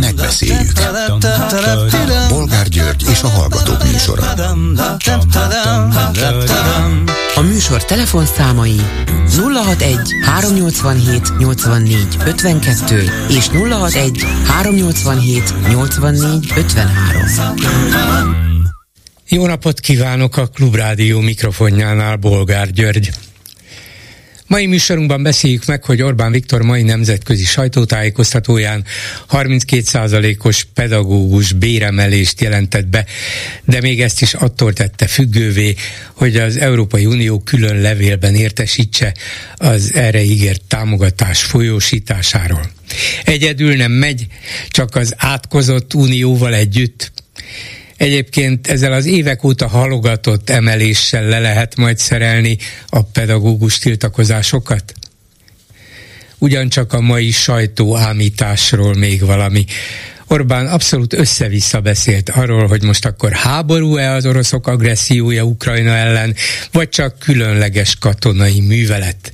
Megbeszéljük. Bolgár György és a hallgatók műsora. A műsor telefonszámai 061-387-84-52 és 061-387-84-53. Jó napot kívánok, a Klubrádió mikrofonjánál Bolgár György. Mai műsorunkban beszéljük meg, hogy Orbán Viktor mai nemzetközi sajtótájékoztatóján 32%-os pedagógus béremelést jelentett be, de még ezt is attól tette függővé, hogy az Európai Unió külön levélben értesítse az erre ígért támogatás folyósításáról. Egyedül nem megy, csak az átkozott unióval együtt. Egyébként ezzel az évek óta halogatott emeléssel le lehet majd szerelni a pedagógus tiltakozásokat? Ugyancsak a mai sajtóámításról még valami. Orbán abszolút össze-vissza beszélt arról, hogy most akkor háború-e az oroszok agressziója Ukrajna ellen, vagy csak különleges katonai művelet.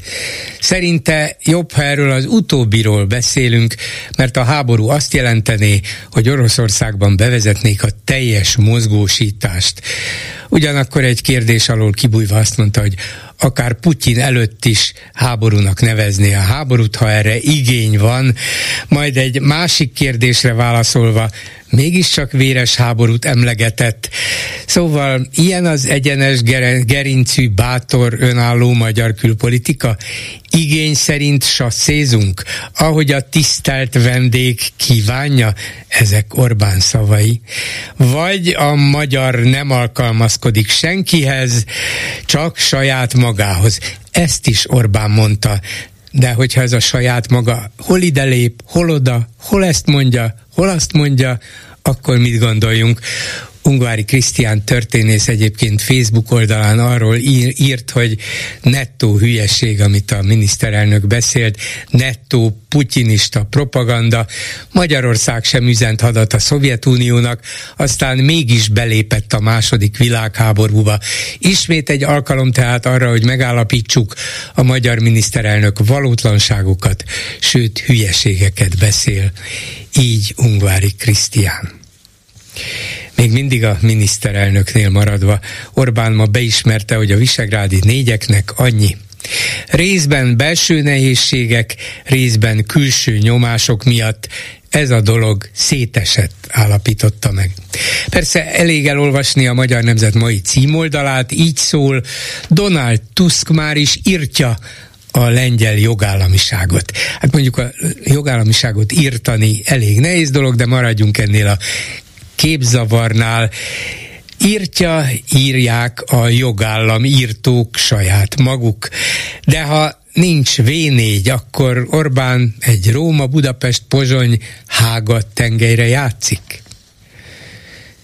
Szerinte jobb, ha erről az utóbbiról beszélünk, mert a háború azt jelentené, hogy Oroszországban bevezetnék a teljes mozgósítást. Ugyanakkor egy kérdés alól kibújva azt mondta, hogy akár Putyin előtt is háborúnak nevezné a háborút, ha erre igény van. Majd egy másik kérdésre válaszolva mégiscsak véres háborút emlegetett. Szóval ilyen az egyenes, gerincű, bátor, önálló magyar külpolitika? Igény szerint sasszézunk, ahogy a tisztelt vendég kívánja, ezek Orbán szavai. Vagy a magyar nem alkalmazkodik senkihez, csak saját magához. Ezt is Orbán mondta. De hogyha ez a saját maga hol ide lép, hol oda, hol ezt mondja, hol azt mondja, akkor mit gondoljunk? Ungvári Krisztián történész egyébként Facebook oldalán arról írt, hogy nettó hülyeség, amit a miniszterelnök beszélt, nettó putyinista propaganda, Magyarország sem üzent hadat a Szovjetuniónak, aztán mégis belépett a második világháborúba. Ismét egy alkalom tehát arra, hogy megállapítsuk, a magyar miniszterelnök valótlanságokat, sőt hülyeségeket beszél. Így Ungvári Krisztián. Még mindig a miniszterelnöknél maradva, Orbán ma beismerte, hogy a visegrádi négyeknek annyi. Részben belső nehézségek, részben külső nyomások miatt ez a dolog szétesett, állapította meg. Persze elég elolvasni a Magyar Nemzet mai címoldalát, így szól: Donald Tusk már is írtja a lengyel jogállamiságot. Hát mondjuk a jogállamiságot írtani elég nehéz dolog, de maradjunk ennél a képzavarnál. Írják a jogállam írtók saját maguk. De ha nincs V4, akkor Orbán egy Róma, Budapest, Pozsony, Hága tengelyre játszik.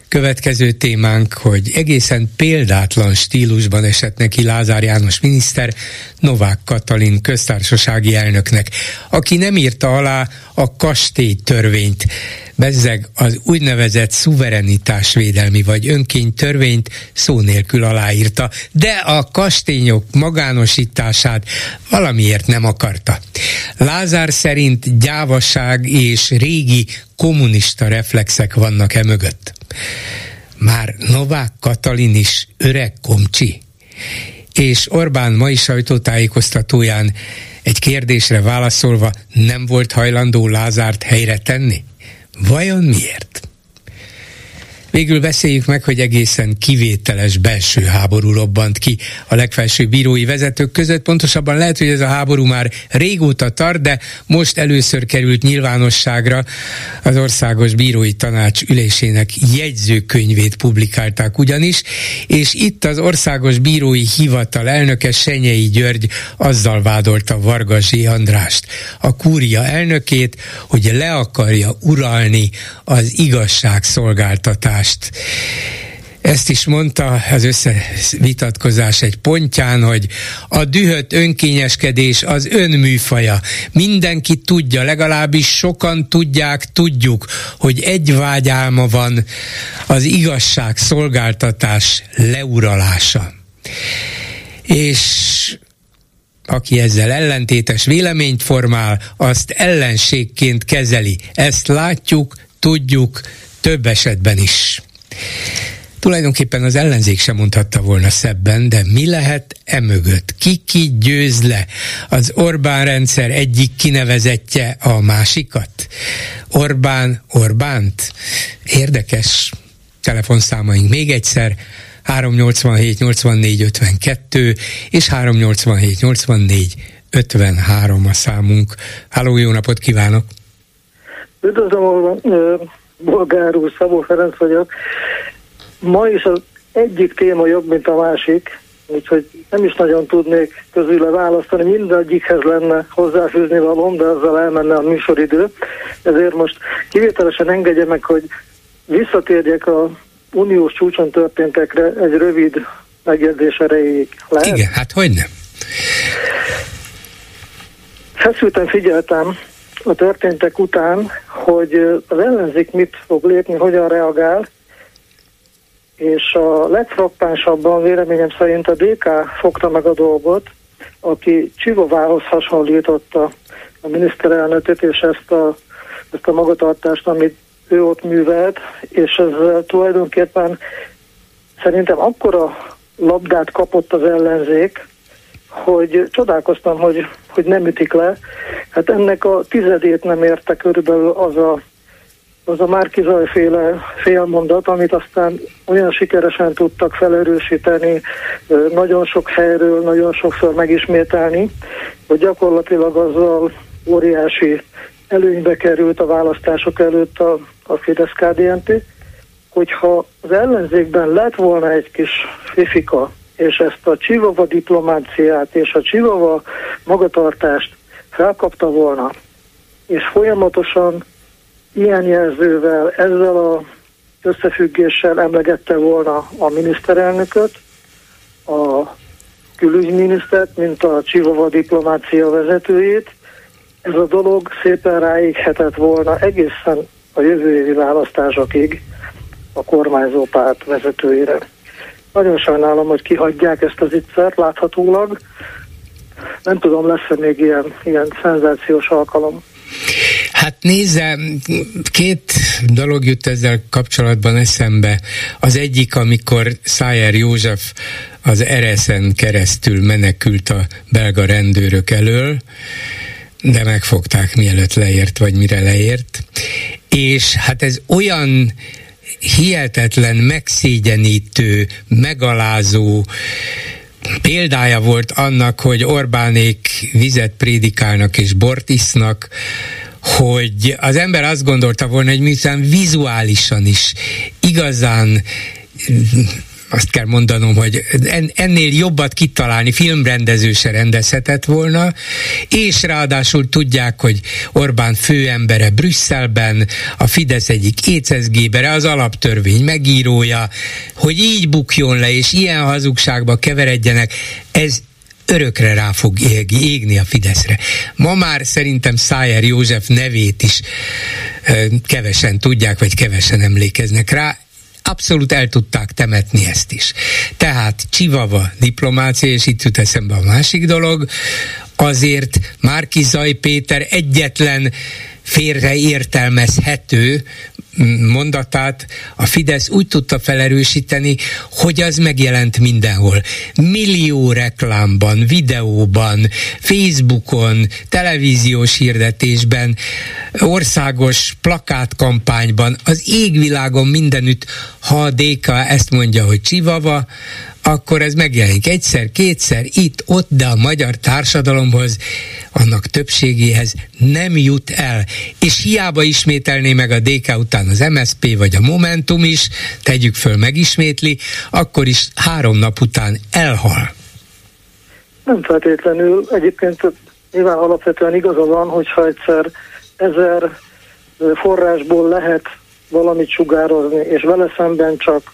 Következő témánk, hogy egészen példátlan stílusban esett neki Lázár János miniszter Novák Katalin köztársasági elnöknek, aki nem írta alá a kastélytörvényt, bezzeg az úgynevezett szuverenitásvédelmi vagy önkénytörvényt szó nélkül aláírta, de a kastélyok magánosítását valamiért nem akarta. Lázár szerint gyávaság és régi kommunista reflexek vannak e mögött. Már Novák Katalin is öreg komcsi. És Orbán mai sajtótájékoztatóján egy kérdésre válaszolva nem volt hajlandó Lázárt helyre tenni? Vajon miért? Végül beszéljük meg, hogy egészen kivételes belső háború robbant ki a legfelsőbb bírói vezetők között. Pontosabban lehet, hogy ez a háború már régóta tart, de most először került nyilvánosságra. Az Országos Bírói Tanács ülésének jegyzőkönyvét publikálták ugyanis, és itt az Országos Bírói Hivatal elnöke, Senyei György azzal vádolta Vargasy Andrást, a kúria elnökét, hogy le akarja uralni az igazságszolgáltatást. Ezt is mondta az összevitatkozás egy pontján, hogy a dühött önkényeskedés az önműfaja. Mindenki tudja, legalábbis sokan tudjuk, hogy egy vágyálma van: az igazság szolgáltatás leuralása. És aki ezzel ellentétes véleményt formál, azt ellenségként kezeli. Ezt látjuk, tudjuk több esetben is. Tulajdonképpen az ellenzék sem mondhatta volna szebben, de mi lehet emögött? Ki győz le? Az Orbán rendszer egyik kinevezettje a másikat? Orbán Orbánt? Érdekes. Telefonszámaink még egyszer 387-84-52 és 387-84-53 a számunk. Halló, jó napot kívánok! Üdvözlöm, Bolgár úr, Szabó Ferenc vagyok. Ma is az egyik téma jobb, mint a másik, úgyhogy nem is nagyon tudnék közül választani, mindegyikhez lenne hozzáfűzni valóm, de azzal elmenne a műsoridő. Ezért most kivételesen engedje meg, hogy visszatérjek az uniós csúcson történtekre egy rövid megjegyzés erejéig. Lehet? Igen, hát hogyne. Feszülten figyeltem a történtek után, hogy az ellenzék mit fog lépni, hogyan reagál, és a legfrappánsabban véleményem szerint a DK fogta meg a dolgot, aki Csivovához hasonlította a miniszterelnököt és ezt a magatartást, amit ő ott művelt, és ez tulajdonképpen szerintem akkora labdát kapott az ellenzék, hogy csodálkoztam, hogy nem ütik le. Hát ennek a tizedét nem érte körülbelül az a Márki-Zay félmondat, amit aztán olyan sikeresen tudtak felerősíteni, nagyon sok helyről, nagyon sokszor megismételni, hogy gyakorlatilag azzal óriási előnybe került a választások előtt a Fidesz-KDNT, hogyha az ellenzékben lett volna egy kis fifika, és ezt a Csivava diplomáciát és a Csivava magatartást felkapta volna, és folyamatosan ilyen jelzővel, ezzel az összefüggéssel emlegette volna a miniszterelnököt, a külügyminisztert, mint a Csivava diplomácia vezetőjét, ez a dolog szépen ráéghetett volna egészen a jövő évi választásokig a kormányzó párt vezetőire. Nagyon sajnálom, hogy kihagyják ezt az ittszert láthatólag. Nem tudom, lesz-e még ilyen szenzációs alkalom. Hát nézze, két dolog jut ezzel kapcsolatban eszembe. Az egyik, amikor Szájer József az Ereszen keresztül menekült a belga rendőrök elől, de megfogták, mielőtt leért, vagy mire leért. És hát ez olyan hihetetlen, megszégyenítő, megalázó példája volt annak, hogy Orbánék vizet prédikálnak és bort isznak, hogy az ember azt gondolta volna, hogy miután vizuálisan is igazán, azt kell mondanom, hogy ennél jobbat kitalálni filmrendező se rendezhetett volna, és ráadásul tudják, hogy Orbán főembere Brüsszelben, a Fidesz egyik écezgébere, az alaptörvény megírója, hogy így bukjon le, és ilyen hazugságba keveredjenek, ez örökre rá fog égni a Fideszre. Ma már szerintem Szájer József nevét is kevesen tudják, vagy kevesen emlékeznek rá. Abszolút el tudták temetni ezt is. Tehát Csivava diplomácia, és itt jut eszembe a másik dolog, azért Márki-Zay Péter egyetlen félreértelmezhető mondatát a Fidesz úgy tudta felerősíteni, hogy az megjelent mindenhol. Millió reklámban, videóban, Facebookon, televíziós hirdetésben, országos plakátkampányban, az égvilágon mindenütt, ha a DK ezt mondja, hogy Csivava, akkor ez megjelenik egyszer, kétszer, itt-ott, de a magyar társadalomhoz, annak többségéhez nem jut el. És hiába ismételné meg a DK után az MSZP vagy a Momentum is, tegyük föl, megismétli, akkor is 3 nap után elhal. Nem feltétlenül. Egyébként nyilván alapvetően igaza van, hogyha egyszer 1000 forrásból lehet valamit sugározni, és vele szemben csak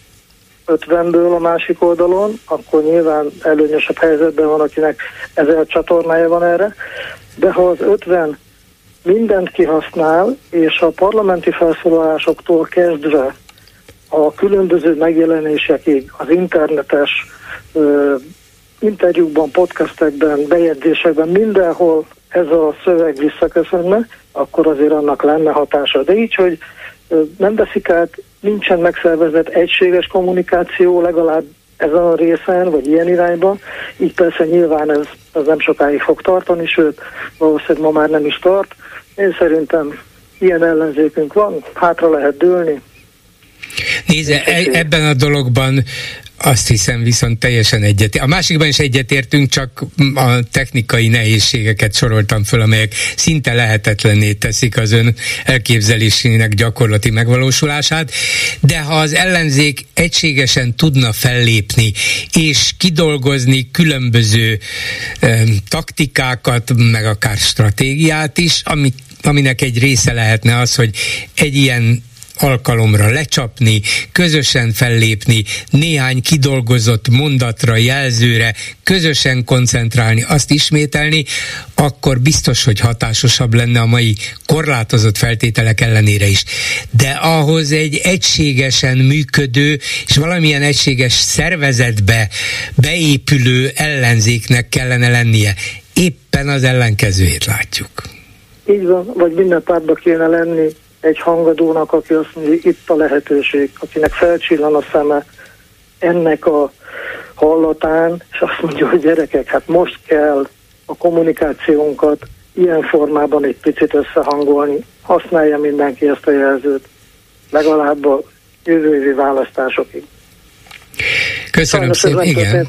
50-ből a másik oldalon, akkor nyilván előnyösebb helyzetben van, akinek 1000 csatornája van erre, de ha az 50 mindent kihasznál, és a parlamenti felszólalásoktól kezdve a különböző megjelenések, az internetes interjúkban, podcastekben, bejegyzésekben, mindenhol ez a szöveg visszaköszönne, akkor azért annak lenne hatása. De így, hogy nem veszik át, nincsen megszervezett egységes kommunikáció, legalább ezen a részen, vagy ilyen irányban, így persze nyilván ez nem sokáig fog tartani, sőt, valószínűleg ma már nem is tart. Én szerintem ilyen ellenzékünk van, hátra lehet dőlni. Nézze, ebben a dologban azt hiszem viszont teljesen egyetértünk. A másikban is egyetértünk, csak a technikai nehézségeket soroltam föl, amelyek szinte lehetetlenné teszik az ön elképzelésének gyakorlati megvalósulását, de ha az ellenzék egységesen tudna fellépni és kidolgozni különböző taktikákat, meg akár stratégiát is, aminek egy része lehetne az, hogy egy ilyen alkalomra lecsapni, közösen fellépni, néhány kidolgozott mondatra, jelzőre, közösen koncentrálni, azt ismételni, akkor biztos, hogy hatásosabb lenne a mai korlátozott feltételek ellenére is. De ahhoz egy egységesen működő és valamilyen egységes szervezetbe beépülő ellenzéknek kellene lennie. Éppen az ellenkezőjét látjuk. Így van, vagy minden pártba kéne lenni egy hangadónak, aki azt mondja, itt a lehetőség, akinek felcsillan a szeme ennek a hallatán, és azt mondja, hogy gyerekek, hát most kell a kommunikációnkat ilyen formában egy picit összehangolni. Használja mindenki ezt a jelzőt, legalább a jövő évi választásokig. Köszönöm szépen, igen.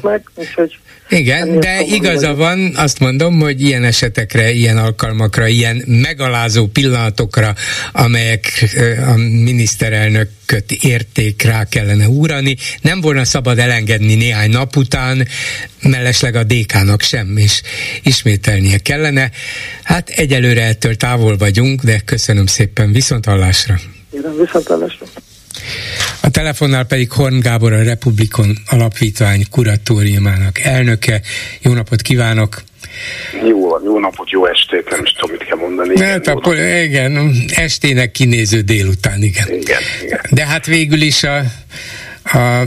Igen, de igaza van, azt mondom, hogy ilyen esetekre, ilyen alkalmakra, ilyen megalázó pillanatokra, amelyek a miniszterelnököt érték, rá kellene úrani. Nem volna szabad elengedni néhány nap után, mellesleg a DK-nak sem, és ismételnie kellene. Hát egyelőre ettől távol vagyunk, de köszönöm szépen, viszonthallásra. Igen, viszonthallásra. A telefonnál pedig Horn Gábor, a Republikon Alapítvány kuratóriumának elnöke. Jó napot kívánok! Jó napot, jó estét, nem is tudom, mit kell mondani. Igen, estének kinéző délután, igen. De hát végül is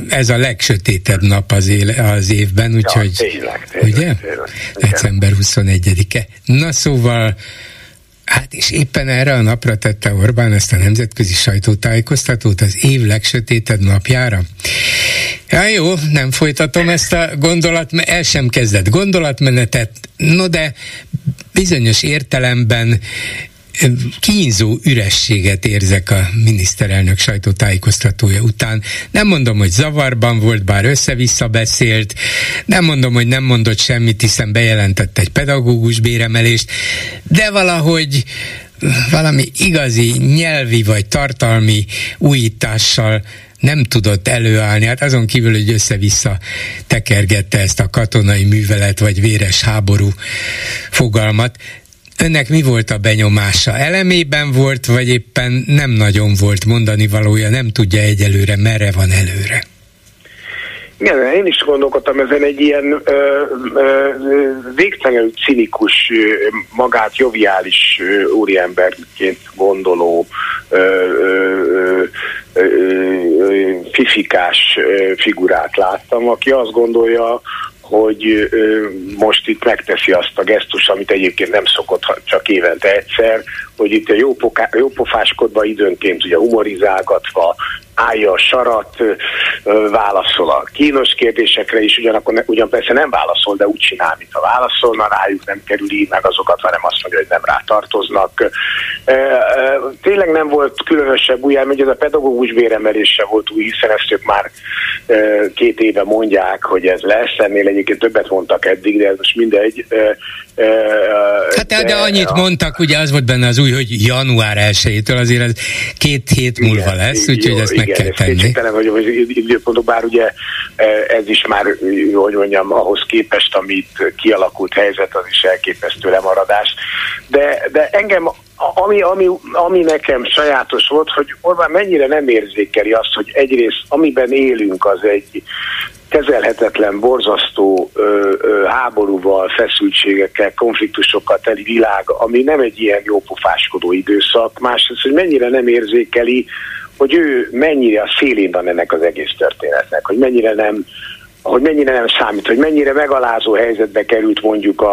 ez a legsötétebb nap az évben, úgyhogy... Ja, tényleg, december 21-e. Na szóval... Hát és éppen erre a napra tette Orbán ezt a nemzetközi sajtótájékoztatót, az év legsötétebb napjára. Ja, jó, nem folytatom ezt a el sem kezdett gondolatmenetet, no de bizonyos értelemben kínzó ürességet érzek a miniszterelnök sajtótájékoztatója után. Nem mondom, hogy zavarban volt, bár össze-vissza beszélt, nem mondom, hogy nem mondott semmit, hiszen bejelentett egy pedagógus béremelést, de valahogy valami igazi nyelvi vagy tartalmi újítással nem tudott előállni, hát azon kívül, hogy össze-vissza tekergette ezt a katonai művelet vagy véres háború fogalmat. Önnek mi volt a benyomása? Elemében volt, vagy éppen nem nagyon volt mondani valója, nem tudja egyelőre, merre van előre? Igen, én is gondolkodtam ezen, egy ilyen végtelenül cinikus, magát joviális úriemberként gondoló fifikás figurát láttam, aki azt gondolja, hogy most itt megteszi azt a gesztus, amit egyébként nem szokott, csak évente egyszer, hogy itt a jópofáskodva, időnként ugye humorizálgatva állja a sarat, válaszol a kínos kérdésekre is, ugyan persze nem válaszol, de úgy csinál, mint ha válaszolna rájuk, nem kerüli meg azokat, hanem azt mondja, hogy nem rá tartoznak. Tényleg nem volt különösebb új elmény, ez a pedagógus béremelése volt új, hiszen ezt ők már 2 éve mondják, hogy ez lesz, ennél egyébként többet mondtak eddig, de ez most mindegy. De annyit mondtak, ugye az volt benne az új, hogy január 1-től azért ez 2 hét múlva lesz, úgyhogy ezt meg kell tenni. Kétségtelen vagyok, hogy időpontok, bár ugye ez is már, hogy mondjam, ahhoz képest, amit kialakult helyzet, az is elképesztő lemaradás. De engem, ami nekem sajátos volt, hogy Orbán mennyire nem érzékeli azt, hogy egyrészt amiben élünk, az egy kezelhetetlen, borzasztó háborúval, feszültségekkel, konfliktusokkal teli világ, ami nem egy ilyen jópofáskodó időszak. Másrészt, hogy mennyire nem érzékeli, hogy ő mennyire a szélén van ennek az egész történetnek, hogy mennyire nem hogy mennyire nem számít, hogy mennyire megalázó helyzetbe került mondjuk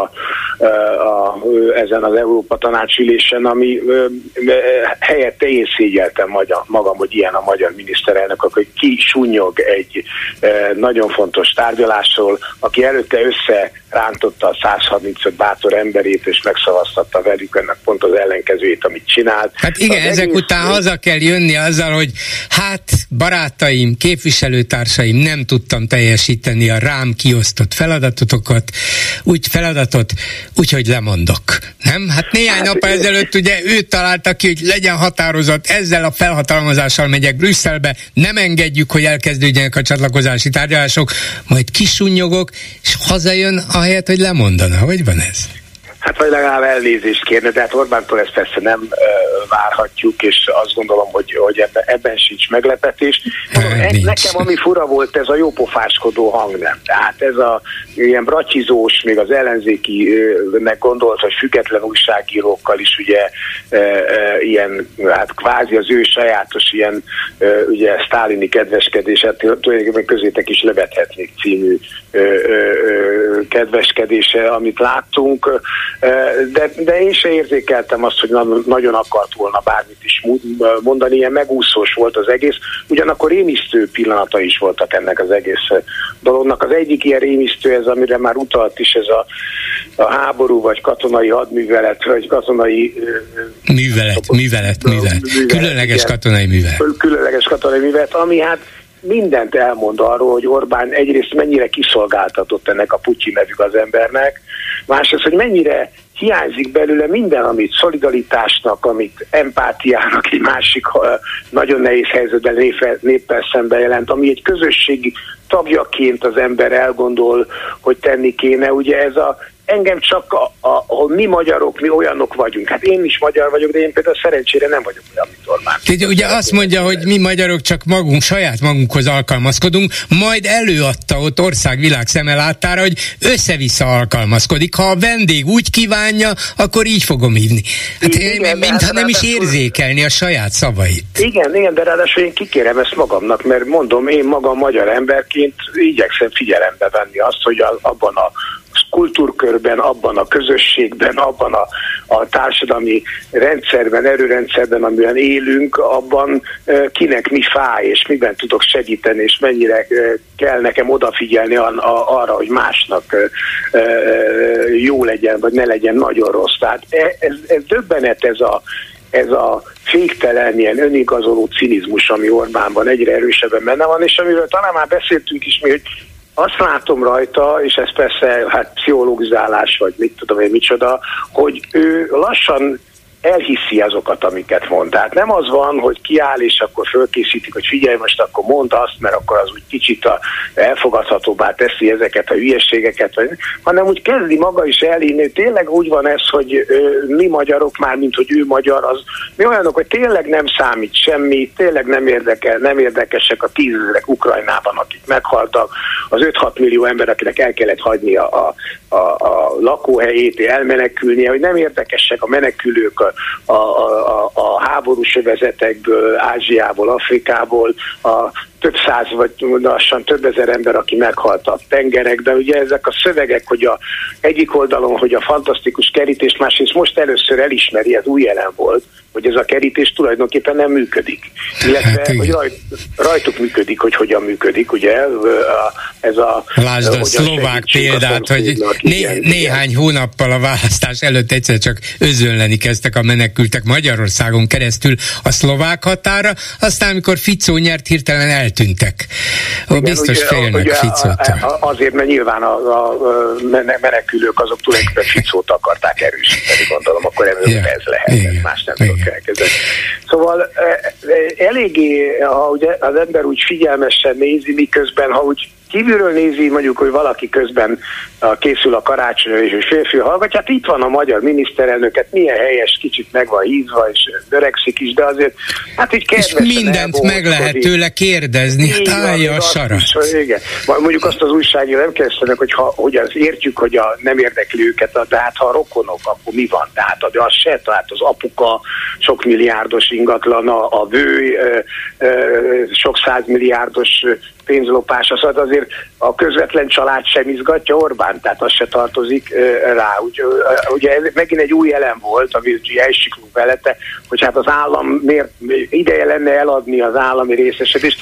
ezen az Európa Tanács ülésen, ami helyette én szégyeltem magam, hogy ilyen a magyar miniszterelnök, aki kisúnyog egy nagyon fontos tárgyalásról, aki előtte összerántotta a 135 bátor emberét, és megszavaztatta velük ennek pont az ellenkezőjét, amit csinált. Hát igen, ezek után haza kell jönni azzal, hogy hát barátaim, képviselőtársaim, nem tudtam teljesíteni a rám kiosztott feladatot, úgyhogy lemondok. Nem? Hát néhány nappal ezelőtt ugye ő találta ki, hogy legyen határozat, ezzel a felhatalmazással megyek Brüsszelbe, nem engedjük, hogy elkezdődjenek a csatlakozási tárgyalások, majd kisúnyogok, és hazajön ahelyett, hogy lemondana. Hogy van ez? Hát vagy legalább elnézést kérne, de hát Orbántól ezt persze nem várhatjuk, és azt gondolom, hogy ebben sincs meglepetés. Nekem ami fura volt, ez a jópofáskodó hang, nem. Tehát ez a ilyen bratyizós, még az ellenzékinek gondolt, hogy független újságírókkal is ugye ilyen, hát kvázi az ő sajátos ilyen ugye sztálini kedveskedése, tulajdonképpen közétek is levethetnék című kedveskedése, amit láttunk. De én se érzékeltem azt, hogy nagyon akart volna bármit is mondani, ilyen megúszós volt az egész, ugyanakkor rémisztő pillanata is voltak ennek az egész dolognak. Az egyik ilyen rémisztő ez, amire már utalt is, ez a háború, vagy katonai hadművelet, vagy katonai... Művelet. Különleges katonai művelet. Különleges katonai művelet, ami hát mindent elmond arról, hogy Orbán egyrészt mennyire kiszolgáltatott ennek a Putyin nevű gazembernek, másrészt, hogy mennyire hiányzik belőle minden, amit szolidaritásnak, amit empátiának egy másik nagyon nehéz helyzetben néppel szemben jelent, ami egy közösség tagjaként az ember elgondol, hogy tenni kéne. Ugye ez engem csak a mi magyarok, mi olyanok vagyunk. Hát én is magyar vagyok, de én például szerencsére nem vagyok olyan, mint Orbán. Ugye azt mondja, hogy mi magyarok csak magunk, saját magunkhoz alkalmazkodunk, majd előadta ott országvilág szeme láttára, hogy össze-vissza alkalmazkodik. Ha a vendég úgy kívánja, akkor így fogom hívni. Hát igen, mintha nem is érzékelni a saját szavait. Igen, de ráadásul én kikérem ezt magamnak, mert mondom, én magam magyar emberként igyekszem figyelembe venni azt, hogy abban a kultúrkörben, abban a közösségben, abban a társadalmi rendszerben, erőrendszerben, amiben élünk, abban kinek mi fáj, és miben tudok segíteni, és mennyire kell nekem odafigyelni arra, hogy másnak jó legyen, vagy ne legyen nagyon rossz. Tehát ez döbbenet, ez a féktelen, ilyen önigazoló cinizmus, ami Orbánban egyre erősebben benne van, és amiről talán már beszéltünk is mi, hogy azt látom rajta, és ez persze hát pszichológizálás, vagy mit tudom én micsoda, hogy ő lassan elhiszi azokat, amiket mond. Tehát nem az van, hogy kiáll, és akkor fölkészítik, hogy figyelj, most akkor mondd azt, mert akkor az úgy kicsit elfogadhatóbbá teszi ezeket a hülyeségeket, hanem úgy kezdi maga is elhinni. Tényleg úgy van ez, hogy mi magyarok már, mint hogy ő magyar, az mi olyanok, hogy tényleg nem számít semmi, tényleg nem érdekesek a 10 000 Ukrajnában, akik meghaltak, az 5-6 millió ember, akinek el kellett hagyni a lakóhelyét, elmenekülnie, hogy nem érdekesek a menekülők, a háborús övezetekből, Ázsiából, Afrikából, a több száz vagy lassan több ezer ember, aki meghalt a tengerekben. Ugye ezek a szövegek, hogy egyik oldalon, hogy a fantasztikus kerítés, másrészt most először elismeri, ez új jelen volt, hogy ez a kerítés tulajdonképpen nem működik. Illetve, hát, hogy rajtuk működik, hogy hogyan működik, ugye? Lásd a szlovák példát, hogy néhány hónappal a választás előtt egyszer csak özönleni kezdtek a menekültek Magyarországon keresztül a szlovák határa, aztán, amikor Ficó nyert, hirtelen eltűntek. Igen, biztos félnek Ficótól. Azért, mert nyilván a menekülők azok tulajdonképpen Ficót akarták erősíteni, gondolom, akkor ez lehet, ez más nem tudok elkezdeni. Szóval eléggé, ha ugye az ember úgy figyelmesen nézi, miközben, ha úgy kívülről nézi, mondjuk, hogy valaki közben készül a karácsonyra, és férfi hallgatja, hát itt van a magyar miniszterelnöket, milyen helyes, kicsit meg van hízva, és öregszik is, de azért, hát így kedvesen. És mindent meg lehet tőle kérdezni, állja a sarat. Igen. Mondjuk azt az újságíró nem kérdeztenek, hogy az értjük, hogy nem érdekli őket, de hát ha a rokonok, akkor mi van? Tehát az se, tehát az apuka sok milliárdos ingatlan, a vő sok százmilliárdos pénzlopás, az azért a közvetlen család sem izgatja Orbán, tehát az se tartozik rá. Ugye ez megint egy új elem volt, amit ugye elsiklunk velete, hogy hát az állam miért ideje lenne eladni az állami részesedést.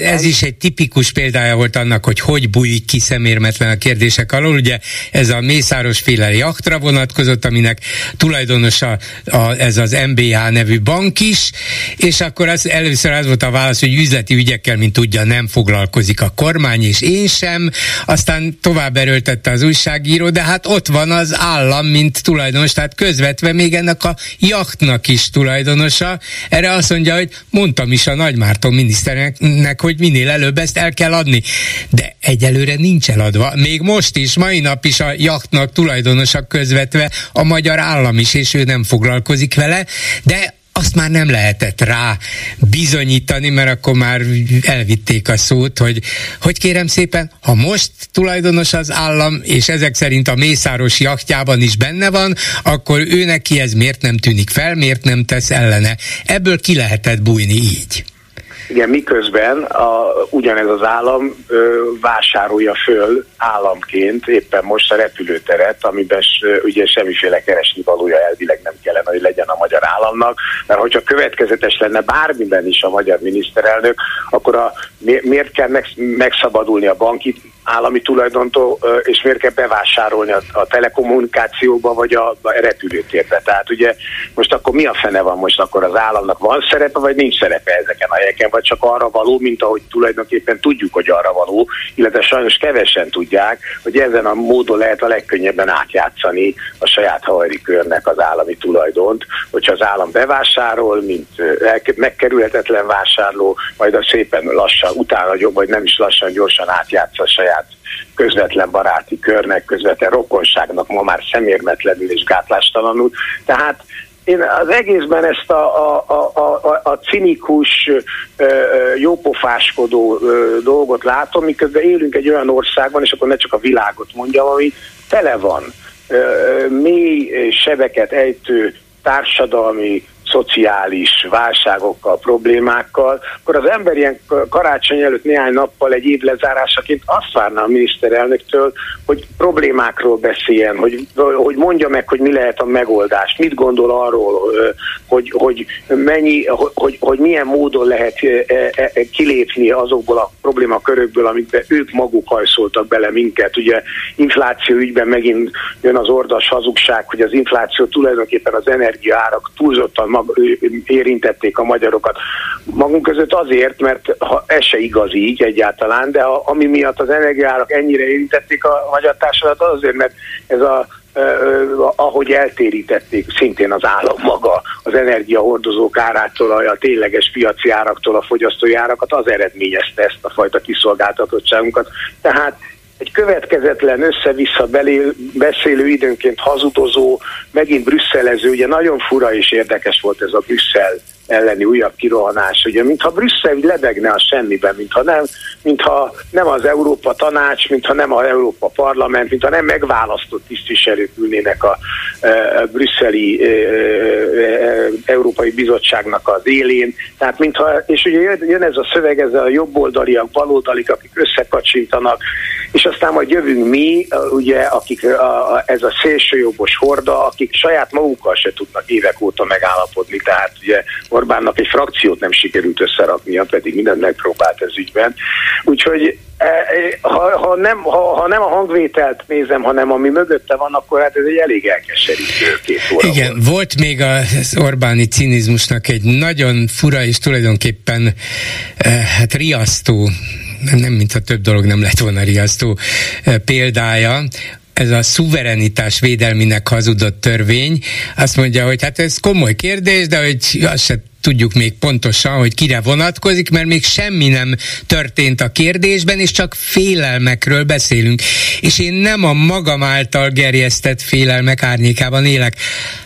Ez is egy tipikus példája volt annak, hogy bújik ki szemérmetlen a kérdések alól. Ugye ez a Mészáros féle jachtra vonatkozott, aminek tulajdonosa ez az MBH nevű bank is, és akkor az először az volt a válasz, hogy üzleti ügyekkel, mint tudja, nem foglalkozik a kormány, és én sem. Aztán tovább erőltette az újságíró, de hát ott van az állam, mint tulajdonos, tehát közvetve még ennek a jachtnak is tulajdonosa. Erre azt mondja, hogy mondtam is a Nagymárton miniszternek, hogy minél előbb ezt el kell adni. De egyelőre nincs eladva. Még most is, mai nap is a jachtnak tulajdonosak közvetve a magyar állam is, és ő nem foglalkozik vele, de azt már nem lehetett rá bizonyítani, mert akkor már elvitték a szót, hogy kérem szépen, ha most tulajdonos az állam, és ezek szerint a Mészáros jachtjában is benne van, akkor őneki ez miért nem tűnik fel, miért nem tesz ellene. Ebből ki lehetett bújni így. Igen, miközben ugyanez az állam vásárolja föl államként éppen most a repülőteret, amiben ugye semmiféle keresnivalója elvileg nem kellene, hogy legyen a magyar államnak, mert hogyha következetes lenne bármiben is a magyar miniszterelnök, akkor miért kell megszabadulni a banki állami tulajdontól, és miért kell bevásárolni a telekommunikációba, vagy a repülőtérbe. Tehát ugye most akkor mi a fene van most, akkor az államnak van szerepe, vagy nincs szerepe ezeken a helyeken, vagy csak arra való, mint ahogy tulajdonképpen tudjuk, hogy arra való, illetve sajnos kevesen tudják, hogy ezen a módon lehet a legkönnyebben átjátszani a saját hajrikörnek az állami tulajdont, hogyha az állam bevásárol, mint megkerülhetetlen vásárló, majd a szépen lassan, utána jobb, vagy nem is lassan, gyorsan átjátsza a saját közvetlen baráti körnek, közvetlen rokonságnak, ma már szemérmetlenül és gátlástalanul. Tehát én az egészben ezt a cinikus, jópofáskodó dolgot látom, miközben élünk egy olyan országban, és akkor ne csak a világot mondjam, ami tele van mély sebeket ejtő társadalmi, szociális válságokkal, problémákkal, akkor az ember ilyen karácsony előtt néhány nappal egy év lezárásaként azt várna a miniszterelnöktől, hogy problémákról beszéljen, hogy mondja meg, hogy mi lehet a megoldás, mit gondol arról, hogy milyen módon lehet kilépni azokból a problémakörökből, amikben ők maguk hajszoltak bele minket. Ugye infláció ügyben megint jön az ordas hazugság, hogy az infláció tulajdonképpen az energiaárak túlzottan érintették a magyarokat. Magunk között azért, mert ez se igaz így egyáltalán, de ami miatt az energiaárak ennyire érintették a magyar társadalmat, azért, mert ez ahogy eltérítették szintén az állam maga az energiahordozók árától, a tényleges piaci áraktól a fogyasztói árakat, az eredményezte ezt a fajta kiszolgáltatottságunkat. Tehát egy következetlen, össze-vissza beszélő, időnként hazudozó, megint brüsszelező, ugye nagyon fura és érdekes volt ez a Brüsszel elleni újabb kirohanás, ugye mintha Brüsszel lebegne a semmiben, mintha nem az Európa Tanács, mintha nem az Európa Parlament, mintha nem megválasztott tisztviselők ülnének a brüsszeli Európai Bizottságnak az élén, tehát mintha, és ugye jön ez a szöveg, ez a jobboldaliak, baloldalik, akik összekacsintanak, és aztán majd jövünk mi, ugye, akik ez a szélsőjobbos horda, akik saját magukkal se tudnak évek óta megállapodni, tehát ugye Orbánnak egy frakciót nem sikerült összeraknia, pedig mindent megpróbált ez ügyben. Úgyhogy ha nem a hangvételt nézem, hanem ami mögötte van, akkor hát ez egy elég elkeserítő két óra. Igen, volt még az Orbáni cinizmusnak egy nagyon fura és tulajdonképpen riasztó, nem mintha több dolog nem lett volna riasztó példája, ez a szuverenitás védelminek hazudott törvény. Azt mondja, hogy hát ez komoly kérdés, de hogy azt se tudjuk még pontosan, hogy kire vonatkozik, mert még semmi nem történt a kérdésben, és csak félelmekről beszélünk. És én nem a magam által gerjesztett félelmek árnyékában élek.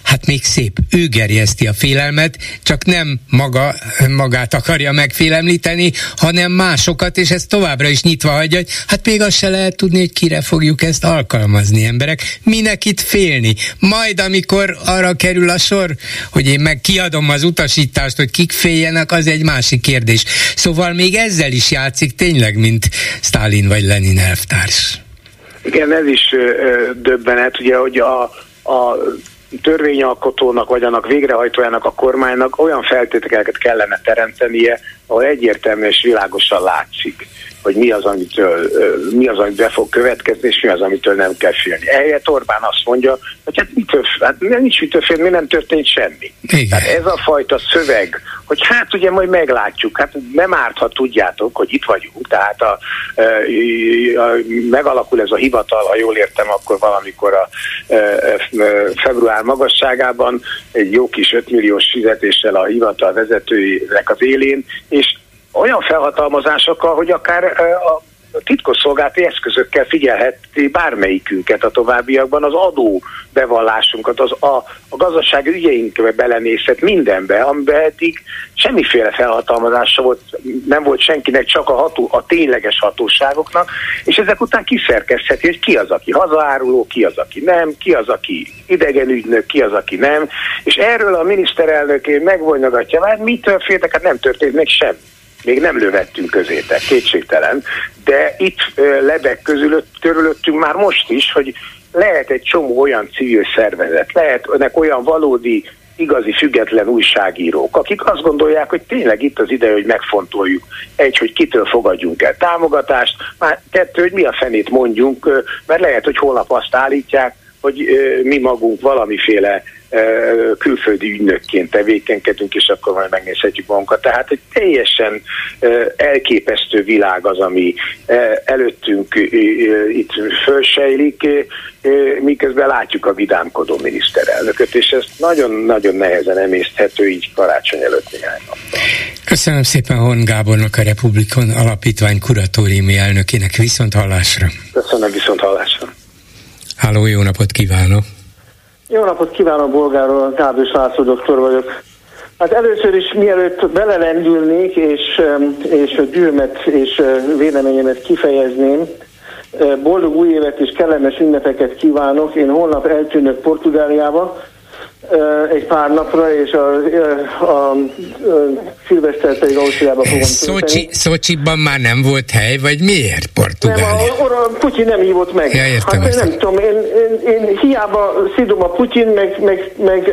Hát még szép, ő gerjeszti a félelmet, csak nem magát akarja megfélemlíteni, hanem másokat, és ezt továbbra is nyitva hagyja, hogy hát még azt se lehet tudni, hogy kire fogjuk ezt alkalmazni, emberek. Minek itt félni? Majd amikor arra kerül a sor, hogy én meg kiadom az utasítást, választást, hogy kik féljenek, az egy másik kérdés. Szóval még ezzel is játszik tényleg, mint Sztálin vagy Lenin elvtárs. Igen, ez is döbbenet, ugye, hogy a törvényalkotónak vagy annak végrehajtójának, a kormánynak olyan feltételeket kellene teremtenie, ahol egyértelműen és világosan látszik, hogy mi az, amit be fog következni, és mi az, amitől nem kell félni. Ehelyett Orbán azt mondja, hogy nincs mitől félni, mi nem történt semmi. Tehát ez a fajta szöveg, hogy hát ugye majd meglátjuk, hát nem árt, ha tudjátok, hogy itt vagyunk, tehát megalakul ez a hivatal, ha jól értem, akkor valamikor február magasságában egy jó kis 5 milliós fizetéssel a hivatal vezetőinek az élén, és olyan felhatalmazásokkal, hogy akár a titkosszolgálati eszközökkel figyelheti bármelyikünket a továbbiakban, az adó bevallásunkat, a gazdasági ügyeinkbe belenézhet mindenbe, amiben eddig semmiféle felhatalmazása volt, nem volt senkinek, csak a tényleges hatóságoknak, és ezek után kiszerkesztheti, hogy ki az, aki hazaáruló, ki az, aki nem, ki az, aki idegenügynök, ki az, aki nem, és erről a miniszterelnök megvonyogatja, mert mitől féltek, hát nem történt meg semmi. Még nem lövettünk közétek, kétségtelen, de itt lebeg körülöttünk már most is, hogy lehet egy csomó olyan civil szervezet, lehetnek olyan valódi, igazi, független újságírók, akik azt gondolják, hogy tényleg itt az ideje, hogy megfontoljuk. Egy, hogy kitől fogadjunk el támogatást, már kettő, hogy mi a fenét mondjunk, mert lehet, hogy holnap azt állítják, hogy mi magunk valamiféle külföldi ügynökként tevékenykedünk, és akkor majd megnézhetjük magunkat. Tehát egy teljesen elképesztő világ az, ami előttünk itt fölsejlik, miközben látjuk a vidámkodó miniszterelnököt, és ezt nagyon-nagyon nehezen emészthető így karácsony előtt néhány napra. Köszönöm szépen Horn Gábornak, a Republikon Alapítvány kuratóriumi elnökének. Viszont hallásra! Köszönöm, viszont hallásra! Háló, jó napot kívánok! Jó napot kívánok, Bolgár Gábor László doktor vagyok. Hát először is, mielőtt belelendülnék, és gyűlömet és véleményemet kifejezném, boldog új évet és kellemes ünnepeket kívánok. Én holnap eltűnök Portugáliába egy pár napra, és a szilveszter pedig Ausztriába fogom tölteni. Szocsiban már nem volt hely, vagy miért Portugália? Nem, a Putyin nem hívott meg. Ja, értem, hát nem tudom, én hiába szidom a Putyin, meg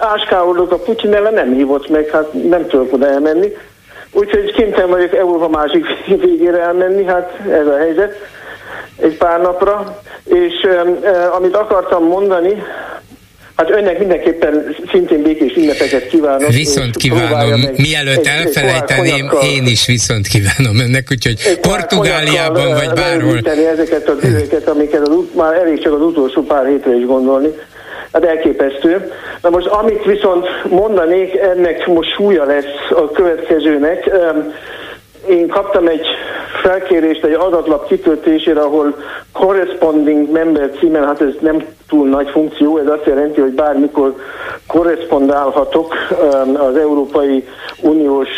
áskáolok a Putyin ellen, nem hívott meg, hát nem tudok oda elmenni. Úgyhogy kénytelen vagyok Európa másik végére elmenni, hát ez a helyzet egy pár napra. És amit akartam mondani, hát önnek mindenképpen szintén békés ünnepeket kívánok. Viszont kívánom, mielőtt elfelejteném, én is viszont kívánom önnek, úgyhogy Portugáliában vagy bárhol. Ezeket a bűveket, amiket már elég csak az utolsó pár hétre is gondolni. Hát elképesztő. Na most, amit viszont mondanék, ennek most súlya lesz a következőnek. Én kaptam egy felkérést egy adatlap kitöltésére, ahol corresponding member címen, hát ez nem túl nagy funkció, ez azt jelenti, hogy bármikor korrespondálhatok az Európai Uniós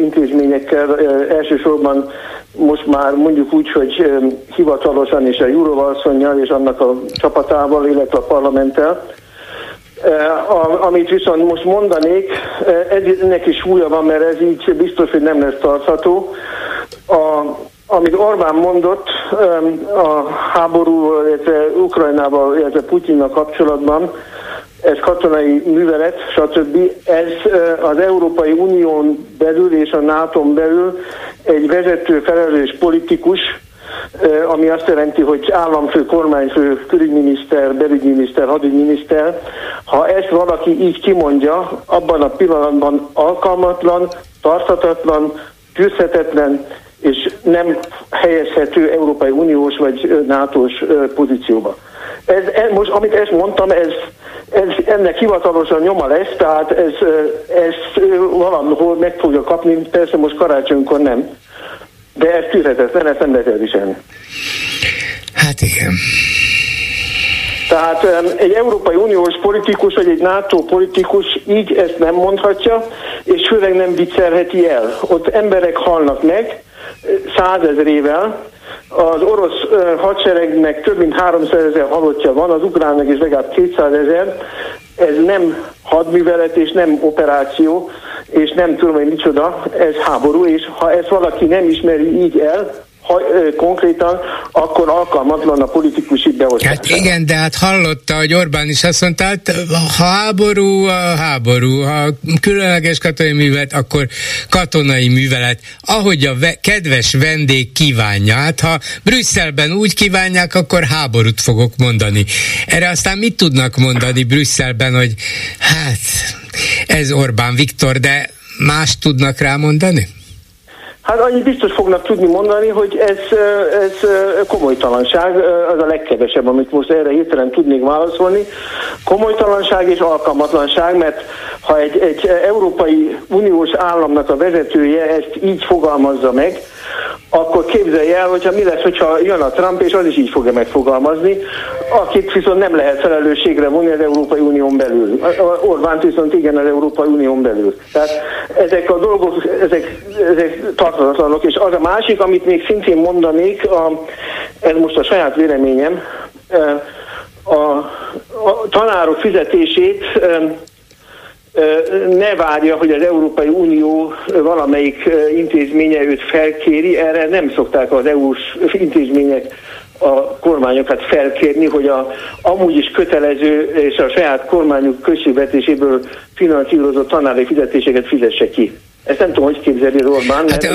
intézményekkel, elsősorban most már mondjuk úgy, hogy hivatalosan és a Jourová asszonnyal és annak a csapatával, illetve a parlamenttel. Amit viszont most mondanék, ennek is súlya van, mert ez így biztos, hogy nem lesz tartható. Amit Orbán mondott a háború, illetve Ukrajnával, illetve Putyinnal kapcsolatban, ez katonai művelet, stb. Ez az Európai Unión belül és a NATO-n belül egy vezető felelős politikus, ami azt jelenti, hogy államfő, kormányfő, külügyminiszter, belügyminiszter, hadügyminiszter, ha ezt valaki így kimondja, abban a pillanatban alkalmatlan, tarthatatlan, tűzhetetlen és nem helyezhető Európai Uniós vagy NATO-s pozícióba. Most, amit ezt mondtam, ez ennek hivatalosan nyoma lesz, tehát ez valahol meg fogja kapni, persze most karácsonykor nem. De ezt tűzhetetlen, ezt nem lehet elviselni. Hát igen. Tehát egy Európai Uniós politikus, vagy egy NATO politikus így ezt nem mondhatja, és főleg nem viccelheti el. Ott emberek halnak meg, 100 000-ével, az orosz hadseregnek több mint 300 000 halottja van, az ukránnak is legalább 200 000, Ez nem hadművelet és nem operáció, és nem tudom, hogy micsoda, ez háború, és ha ezt valaki nem ismeri így el, konkrétan, akkor alkalmatlan a politikusi beosztás. Hát igen, de hát hallotta, hogy Orbán is azt mondta, hát, ha háború, a háború, ha különleges katonai művelet, akkor katonai művelet, ahogy a kedves vendég kívánja. Hát ha Brüsszelben úgy kívánják, akkor háborút fogok mondani. Erre aztán mit tudnak mondani Brüsszelben, hogy hát ez Orbán Viktor, de más tudnak rá mondani? Hát annyit biztos fognak tudni mondani, hogy ez komolytalanság, az a legkevesebb, amit most erre hirtelen tudnék válaszolni. Komolytalanság és alkalmatlanság, mert ha egy Európai Uniós államnak a vezetője ezt így fogalmazza meg, akkor képzelje el, hogyha mi lesz, hogyha jön a Trump, és az is így fogja megfogalmazni, akit viszont nem lehet felelősségre vonni az Európai Unión belül. Orbánt viszont igen, az Európai Unión belül. Tehát ezek a dolgok, ezek tartozatlanok, és az a másik, amit még szintén mondanék, ez most a saját véleményem, a tanárok fizetését ne várja, hogy az Európai Unió valamelyik intézménye őt felkéri, erre nem szokták az EU-s intézmények a kormányokat felkérni, hogy amúgy is kötelező és a saját kormányuk költségvetéséből finanszírozott tanári fizetéseket fizesse ki. Ezt nem tudom, hogy képzelni az Orbán. Hát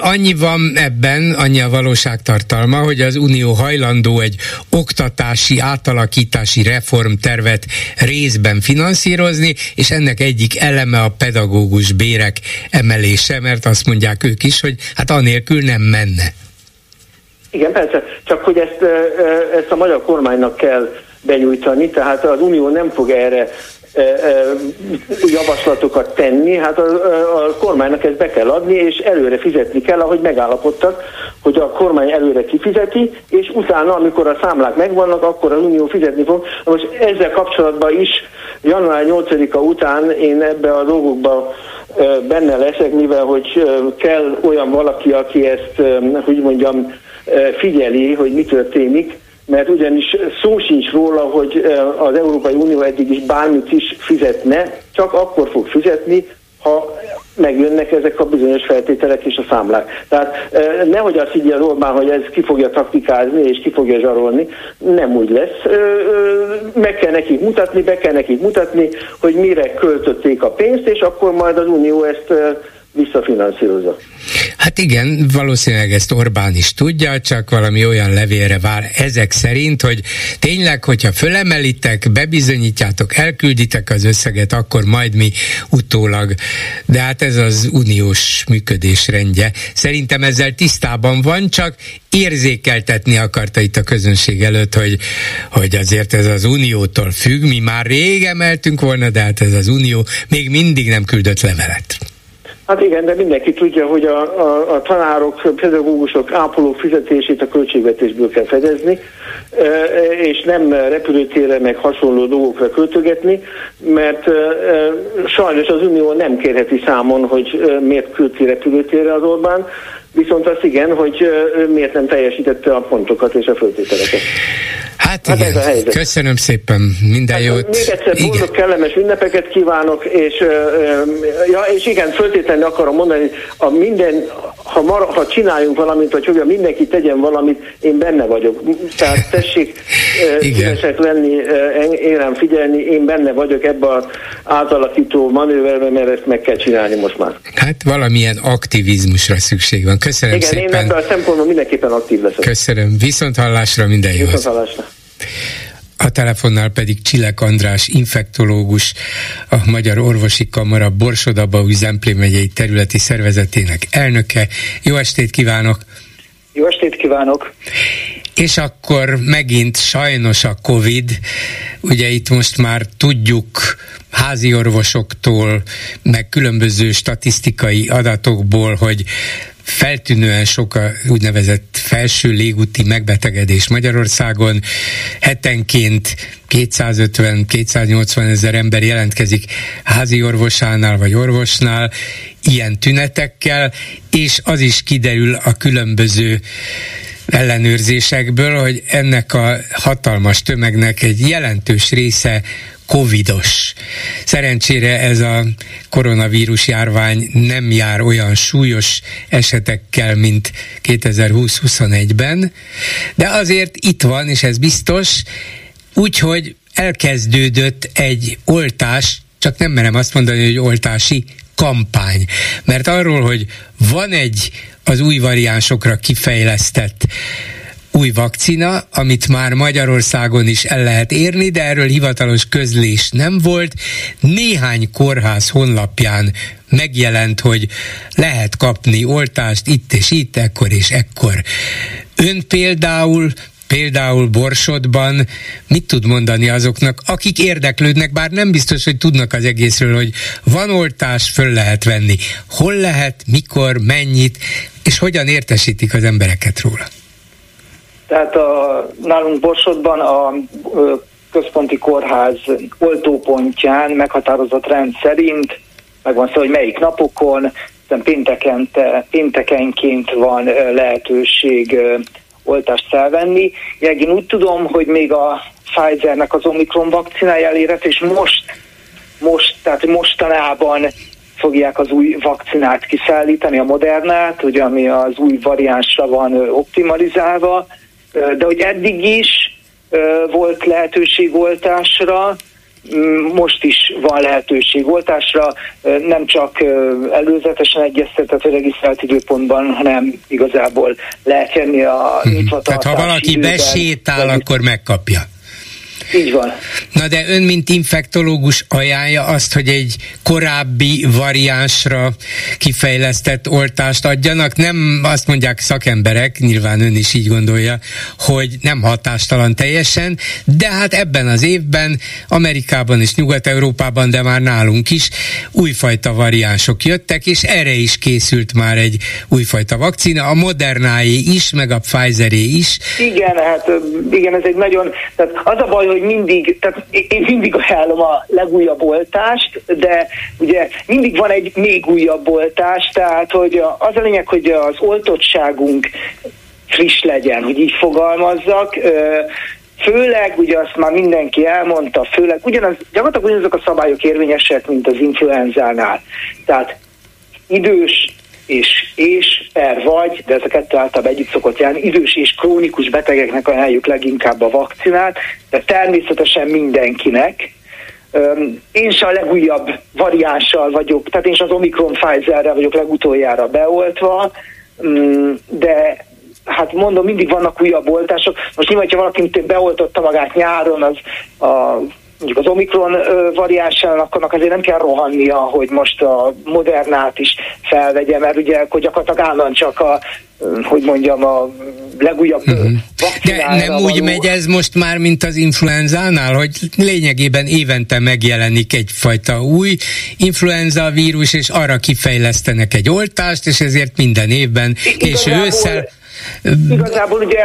annyi van ebben, annyi a valóságtartalma, hogy az Unió hajlandó egy oktatási, átalakítási reformtervet részben finanszírozni, és ennek egyik eleme a pedagógus bérek emelése, mert azt mondják ők is, hogy hát anélkül nem menne. Igen, persze, csak hogy ezt a magyar kormánynak kell benyújtani, tehát az Unió nem fog erre javaslatokat tenni, hát a kormánynak ezt be kell adni, és előre fizetni kell, ahogy megállapodtak, hogy a kormány előre kifizeti, és utána, amikor a számlák megvannak, akkor az Unió fizetni fog. Most ezzel kapcsolatban is január 8-a után én ebbe a dolgokba benne leszek, mivel hogy kell olyan valaki, aki ezt, hogy mondjam, figyeli, hogy mi történik, mert ugyanis szó sincs róla, hogy az Európai Unió eddig is bármit is fizetne, csak akkor fog fizetni, ha megjönnek ezek a bizonyos feltételek és a számlák. Tehát nehogy azt higgye az Orbán, hogy ez ki fogja taktikázni és ki fogja zsarolni, nem úgy lesz. Be kell nekik mutatni, hogy mire költötték a pénzt, és akkor majd az Unió ezt visszafinanszírozza. Hát igen, valószínűleg ezt Orbán is tudja, csak valami olyan levélre vár ezek szerint, hogy tényleg, hogyha fölemelitek, bebizonyítjátok, elkülditek az összeget, akkor majd mi utólag. De hát ez az uniós működésrendje. Szerintem ezzel tisztában van, csak érzékeltetni akarta itt a közönség előtt, hogy azért ez az uniótól függ, mi már rég emeltünk volna, de hát ez az unió még mindig nem küldött levelet. Hát igen, de mindenki tudja, hogy a tanárok, pedagógusok, ápolók fizetését a költségvetésből kell fedezni, és nem repülőtérre meg hasonló dolgokra költögetni, mert sajnos az Unió nem kérheti számon, hogy miért költi repülőtérre az Orbán, viszont azt igen, hogy miért nem teljesítette a pontokat és a föltételeket. Hát igen, ez köszönöm szépen, minden jót. Még egyszer boldog, kellemes ünnepeket kívánok, és igen, föltétlenül akarom mondani, ha csináljunk valamit, vagy hogy mindenki tegyen valamit, én benne vagyok. Tehát tessék szívesek lenni, érem figyelni, én benne vagyok ebben az átalakító manőverben, mert ezt meg kell csinálni most már. Hát valamilyen aktivizmusra szükség van. Köszönöm szépen. Igen, én ebben a szempontból mindenképpen aktív leszek. Köszönöm. Viszonthallásra, minden jót. Viszonthallásra. A telefonnál pedig Csilek András infektológus, a Magyar Orvosi Kamara Borsod-Abaúj-Zemplén megyei területi szervezetének elnöke. Jó estét kívánok! Jó estét kívánok! És akkor megint sajnos a Covid, ugye itt most már tudjuk házi orvosoktól, meg különböző statisztikai adatokból, hogy feltűnően sok a úgynevezett felső légúti megbetegedés Magyarországon. Hetenként 250-280 ezer ember jelentkezik házi orvosánál vagy orvosnál ilyen tünetekkel, és az is kiderül a különböző ellenőrzésekből, hogy ennek a hatalmas tömegnek egy jelentős része covidos. Szerencsére ez a koronavírus járvány nem jár olyan súlyos esetekkel, mint 2020-21-ben, de azért itt van, és ez biztos, úgyhogy elkezdődött egy oltás, csak nem merem azt mondani, hogy oltási kampány. Mert arról, hogy van egy az új variánsokra kifejlesztett új vakcina, amit már Magyarországon is el lehet érni, de erről hivatalos közlés nem volt. Néhány kórház honlapján megjelent, hogy lehet kapni oltást itt és itt, ekkor és ekkor. Ön például Borsodban mit tud mondani azoknak, akik érdeklődnek, bár nem biztos, hogy tudnak az egészről, hogy van oltás, föl lehet venni. Hol lehet, mikor, mennyit, és hogyan értesítik az embereket róla? Tehát nálunk Borsodban a központi kórház oltópontján meghatározott rend szerint megvan szó, hogy melyik napokon, péntekenként van lehetőség oltást felvenni. Én úgy tudom, hogy még a Pfizernek az Omikron vakcinája elérhető, és mostanában fogják az új vakcinát kiszállítani, a Modernát, ugye, ami az új variánsra van optimalizálva, de hogy eddig is volt lehetőség oltásra, most is van lehetőség oltásra, nem csak előzetesen egyeztetett regisztrált időpontban, hanem igazából lehet jönni a nyitvatartási. Tehát ha valaki időben besétál, akkor megkapja. Így van. Na de ön, mint infektológus ajánlja azt, hogy egy korábbi variánsra kifejlesztett oltást adjanak? Nem azt mondják szakemberek, nyilván ön is így gondolja, hogy nem hatástalan teljesen, de hát ebben az évben Amerikában és Nyugat-Európában, de már nálunk is újfajta variánsok jöttek, és erre is készült már egy újfajta vakcina, a Modernáé is, meg a Pfizeré is. Igen, hát igen, ez egy nagyon, tehát az a baj, hogy én mindig ajánlom a legújabb oltást, de ugye mindig van egy még újabb oltás, tehát hogy az a lényeg, hogy az oltottságunk friss legyen, hogy így fogalmazzak, főleg, ugye azt már mindenki elmondta, főleg gyakorlatilag ugyanazok a szabályok érvényesek, mint az influenzánál. Tehát idős és vagy, de ez a kettő általában együtt szokott járni, idős és krónikus betegeknek ajánljuk leginkább a vakcinát, de természetesen mindenkinek. Én se a legújabb variánssal vagyok, tehát én se az Omikron Pfizerrel vagyok legutoljára beoltva, de hát mondom, mindig vannak újabb oltások. Most nyilván, ha valaki beoltotta magát nyáron, mondjuk az Omikron variánsának, annak azért nem kell rohannia, hogy most a Modernát is felvegye, mert ugye akkor gyakorlatilag állandóan csak a legújabb vakcinára. De nem való. Úgy megy ez most már, mint az influenzánál, hogy lényegében évente megjelenik egyfajta új influenza vírus, és arra kifejlesztenek egy oltást, és ezért minden évben késő ősszel. Igazából ugye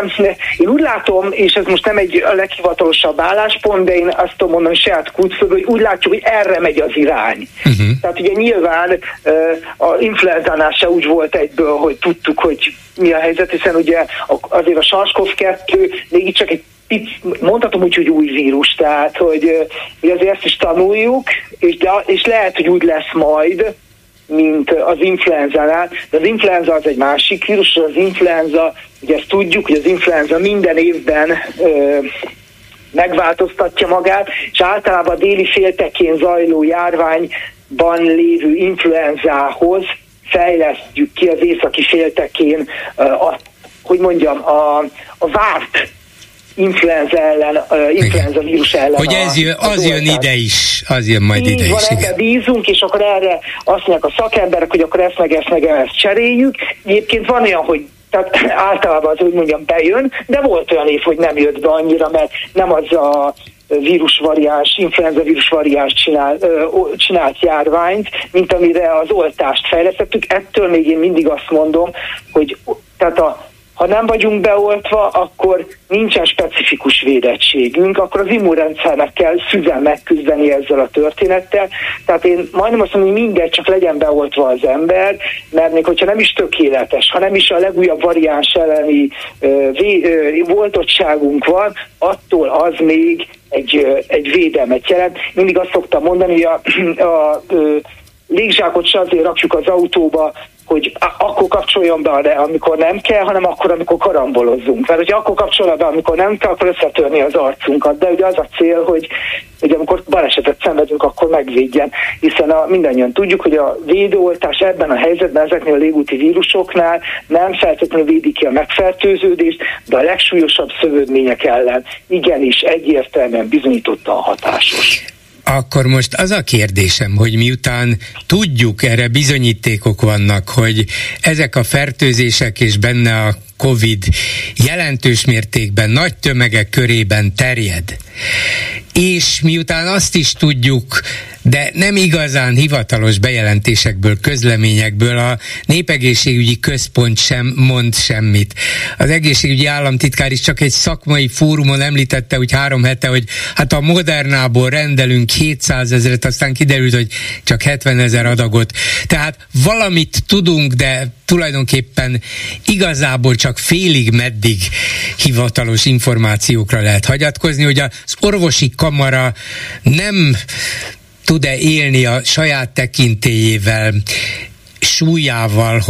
én úgy látom, és ez most nem egy a leghivatalosabb álláspont, de én azt tudom mondani saját kuncfőből, hogy úgy látjuk, hogy erre megy az irány. Tehát ugye nyilván a influenzánál se úgy volt egyből, hogy tudtuk, hogy mi a helyzet, hiszen ugye azért a SARS-CoV-2 mégiscsak egy mondhatom úgy, hogy új vírus, tehát hogy azért ezt is tanuljuk, és lehet, hogy úgy lesz majd, mint az influenzánál, de az influenza az egy másik vírus, az influenza, ugye ezt tudjuk, hogy az influenza minden évben megváltoztatja magát, és általában a déli féltekén zajló járványban lévő influenzához fejlesztjük ki az északi féltekén a várt influenza ellen, influenza vírus ellen. Hogy az jön majd ide is. Ebbe bízunk, és akkor erre azt mondják a szakemberek, hogy akkor ezt cseréljük. Egyébként van olyan, hogy tehát általában az bejön, de volt olyan év, hogy nem jött be annyira, mert nem az a vírusvariáns, influenza vírusvariáns csinált járványt, mint amire az oltást fejlesztettük. Ettől még én mindig azt mondom, hogy tehát ha nem vagyunk beoltva, akkor nincsen specifikus védettségünk, akkor az immunrendszernek kell szüzen megküzdeni ezzel a történettel. Tehát én majdnem azt mondom, hogy mindegy, csak legyen beoltva az ember, mert még hogyha nem is tökéletes, ha nem is a legújabb variáns elleni oltottságunk van, attól az még egy védelmet jelent. Mindig azt szoktam mondani, hogy a légzsákot se azért rakjuk az autóba, hogy akkor kapcsoljon be, amikor nem kell, hanem akkor, amikor karambolozzunk. Mert hogyha akkor kapcsolja be, amikor nem kell, akkor összetörni az arcunkat. De ugye az a cél, hogy amikor balesetet szenvedünk, akkor megvédjen. Hiszen mindannyian tudjuk, hogy a védőoltás ebben a helyzetben, ezeknél a légúti vírusoknál nem feltétlenül védi ki a megfertőződést, de a legsúlyosabb szövődmények ellen igenis egyértelműen bizonyítottan hatásos. Akkor most az a kérdésem, hogy miután tudjuk, erre bizonyítékok vannak, hogy ezek a fertőzések és benne a Covid jelentős mértékben, nagy tömegek körében terjed, és miután azt is tudjuk, de nem igazán hivatalos bejelentésekből, közleményekből a Népegészségügyi Központ sem mond semmit. Az egészségügyi államtitkár is csak egy szakmai fórumon említette, hogy 3 hete, hogy hát a Modernából rendelünk 700 000, aztán kiderült, hogy csak 70 000 adagot. Tehát valamit tudunk, de tulajdonképpen igazából csak félig meddig hivatalos információkra lehet hagyatkozni, hogy az orvosi kamara nem tud-e élni a saját tekintélyével, súlyával,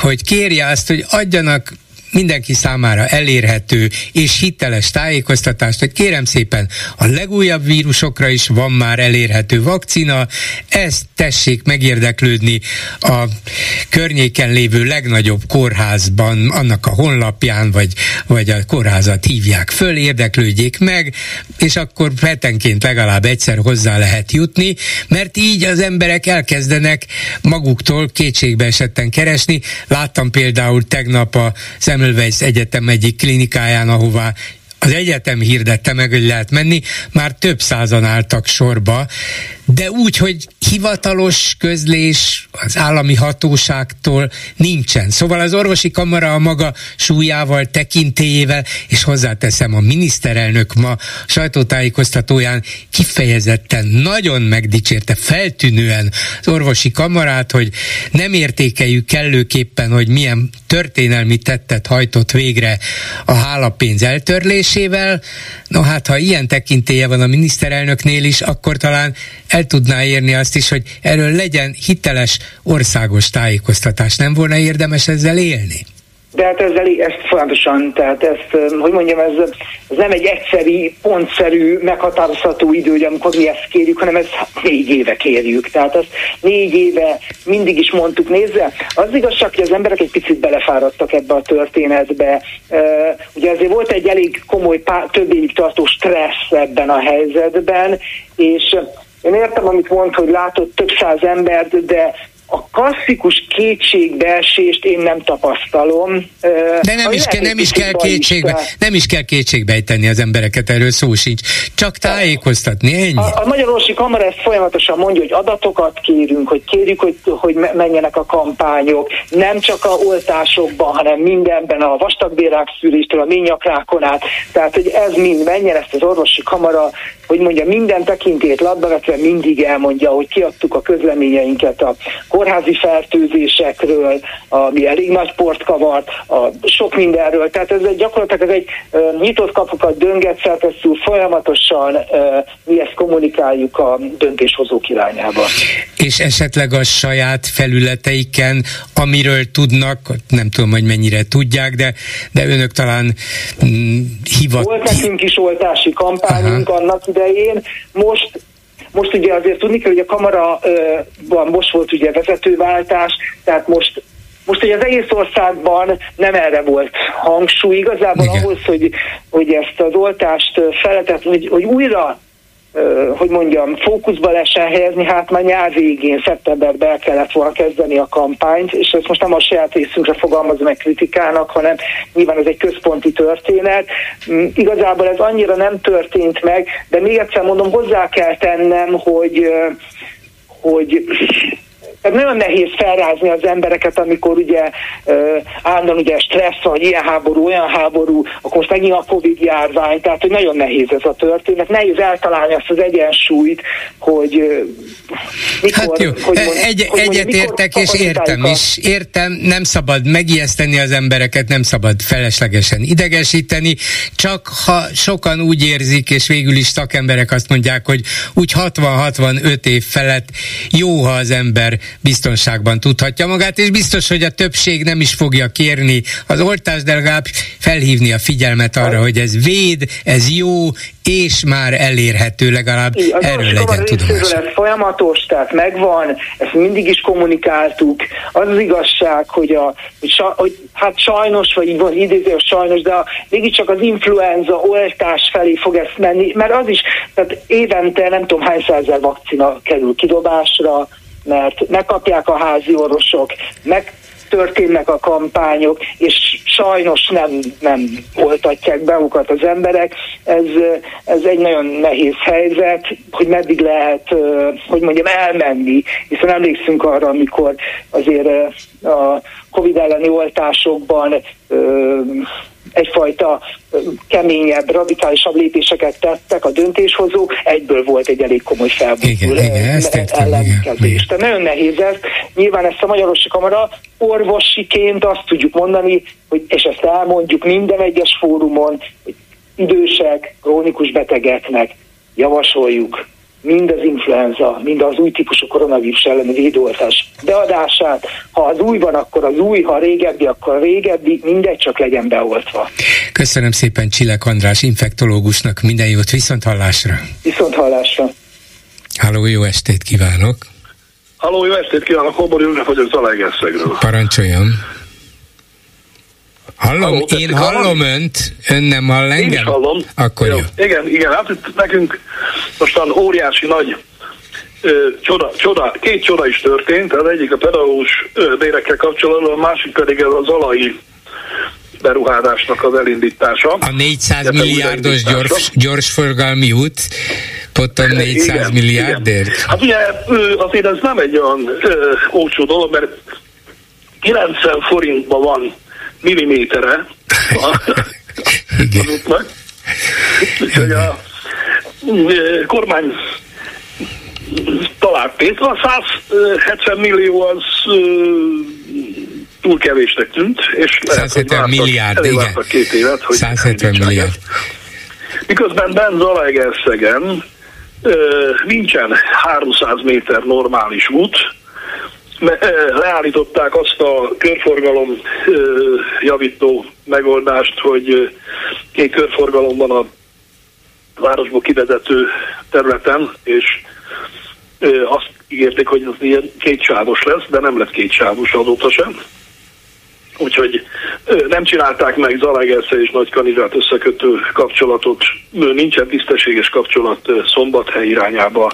hogy kérje azt, hogy adjanak mindenki számára elérhető és hiteles tájékoztatást, hogy kérem szépen, a legújabb vírusokra is van már elérhető vakcina, ezt tessék megérdeklődni a környéken lévő legnagyobb kórházban, annak a honlapján, vagy a kórházat hívják föl, érdeklődjék meg, és akkor hetenként legalább egyszer hozzá lehet jutni, mert így az emberek elkezdenek maguktól kétségbeesetten keresni. Láttam például tegnap a egyetem egyik klinikáján, ahová az egyetem hirdette meg, hogy lehet menni, már több százan álltak sorba, de úgy, hogy hivatalos közlés az állami hatóságtól nincsen. Szóval az orvosi kamara a maga súlyával, tekintélyével, és hozzáteszem, a miniszterelnök ma sajtótájékoztatóján kifejezetten nagyon megdicsérte, feltűnően az orvosi kamarát, hogy nem értékeljük kellőképpen, hogy milyen történelmi tettet hajtott végre a hálapénz eltörlésével. No hát, ha ilyen tekintélye van a miniszterelnöknél is, akkor talán el tudná érni azt is, hogy erről legyen hiteles országos tájékoztatás. Nem volna érdemes ezzel élni? De hát ezt folyamatosan, tehát ezt, hogy mondjam, ez nem egy egyszeri, pontszerű, meghatározható idő, hogy amikor mi ezt kérjük, hanem ezt 4 éve kérjük. Tehát ezt 4 éve mindig is mondtuk, nézze, az igazság, hogy az emberek egy picit belefáradtak ebbe a történetbe. Ugye azért volt egy elég komoly, több évig tartó stressz ebben a helyzetben, és én értem, amit mond, hogy látott több száz embert, de a klasszikus kétségbeesést én nem tapasztalom. De nem is kell kétségbejteni az embereket, erről szó sincs. Csak tájékoztatni, ennyi. A Magyar Orvosi Kamara ezt folyamatosan mondja, hogy adatokat kérünk, hogy kérjük, hogy menjenek a kampányok, nem csak a oltásokban, hanem mindenben, a vastagbélrák szűréstől, a ményakrákon át. Tehát, hogy ez mind menjen, ezt az Orvosi Kamara, hogy mondja, minden tekintét labba vetve mindig elmondja, hogy kiadtuk a közleményeinket a kórházi fertőzésekről, ami elég nagy port kavart, sok mindenről. Tehát ez gyakorlatilag ez egy nyitott kapukat dönget, szerkesztő, folyamatosan mi ezt kommunikáljuk a döntéshozók irányába. És esetleg a saját felületeiken, amiről tudnak, nem tudom, hogy mennyire tudják, de önök talán volt nekünk is oltási kampányunk annak idején, most ugye azért tudni kell, hogy a kamaraban most volt ugye vezetőváltás, tehát most ugye az egész országban nem erre volt hangsúly, igazából igen. Ahhoz, hogy ezt az oltást feltett, hogy újra, hogy mondjam, fókuszba lehessen helyezni, hát már nyár végén, szeptemberben el kellett volna kezdeni a kampányt, és ezt most nem a saját részünkre fogalmazom meg kritikának, hanem nyilván ez egy központi történet. Igazából ez annyira nem történt meg, de még egyszer mondom, hozzá kell tennem, hogy Nagyon nehéz felrázni az embereket, amikor ugye állandóan ugye stressz, vagy ilyen háború, olyan háború, akkor most megint a Covid-járvány, tehát hogy nagyon nehéz ez a történet, nehéz eltalálni azt az egyensúlyt, hogy mikor... Hát jó, egyetértek és értem is, értem, nem szabad megijeszteni az embereket, nem szabad feleslegesen idegesíteni, csak ha sokan úgy érzik, és végül is szakemberek azt mondják, hogy úgy 60-65 év felett jó, ha az ember biztonságban tudhatja magát, és biztos, hogy a többség nem is fogja kérni az oltást, de legalább felhívni a figyelmet arra, hogy ez véd, ez jó, és már elérhető, legalább erről legyen tudomás. Ez folyamatos, tehát megvan, ezt mindig is kommunikáltuk. Az az igazság, hogy, hát sajnos, vagy így van, idéző sajnos, de mégiscsak az influenza oltás felé fog ezt menni, mert az is, tehát évente nem tudom hány százezer vakcina kerül kidobásra, mert megkapják a házi orvosok, megtörténnek a kampányok, és sajnos nem oltatják be magukat az emberek. Ez egy nagyon nehéz helyzet, hogy meddig lehet, hogy mondjam, elmenni, hiszen emlékszünk arra, amikor azért a Covid elleni oltásokban egyfajta keményebb, radikálisabb lépéseket tettek a döntéshozók, egyből volt egy elég komoly ellenkezés. De nagyon nehéz ez. Nyilván ezt a Magyar Orvosi Kamara orvosiként azt tudjuk mondani, hogy, és ezt elmondjuk minden egyes fórumon, hogy idősek, krónikus betegeknek javasoljuk mind az influenza, mind az új típusú koronavírus elleni védőoltás beadását. Ha az új van, akkor az új, ha régebbi, akkor a régebbi, mindegy, csak legyen beoltva. Köszönöm szépen Csilek András infektológusnak, minden jót, viszont hallásra. Halló, jó estét kívánok! Horn Gábor vagyok Zalaegerszegről. Parancsoljon! Hallom, én hallom önt, ön nem hall engem? Én is hallom. Akkor jó. Igen, hát itt nekünk mostan óriási nagy két csoda is történt, az egyik a pedagógus bérekkel kapcsolatban, a másik pedig ez a zalai beruházásnak az elindítása. A 400 milliárdos gyorsforgalmi út, potom 400 milliárdért. Hát ugye azért ez nem egy olyan olcsó dolog, mert 90 forintban van millimétere az útnak. Úgyhogy a kormány talált pénzt. A 170 millió az túl kevésnek tűnt, és 170 milliárd, igen. 170 milliárd. Miközben bent Zalaegerszegen nincsen 300 méter normális út, leállították azt a körforgalom javító megoldást, hogy két körforgalom van a városból kivezető területen, és azt ígérték, hogy az ilyen kétsávos lesz, de nem lett kétsávos azóta sem. Úgyhogy nem csinálták meg Zalaegerszeg és Nagykanizsát összekötő kapcsolatot, nincsen tisztességes kapcsolat Szombathely irányába,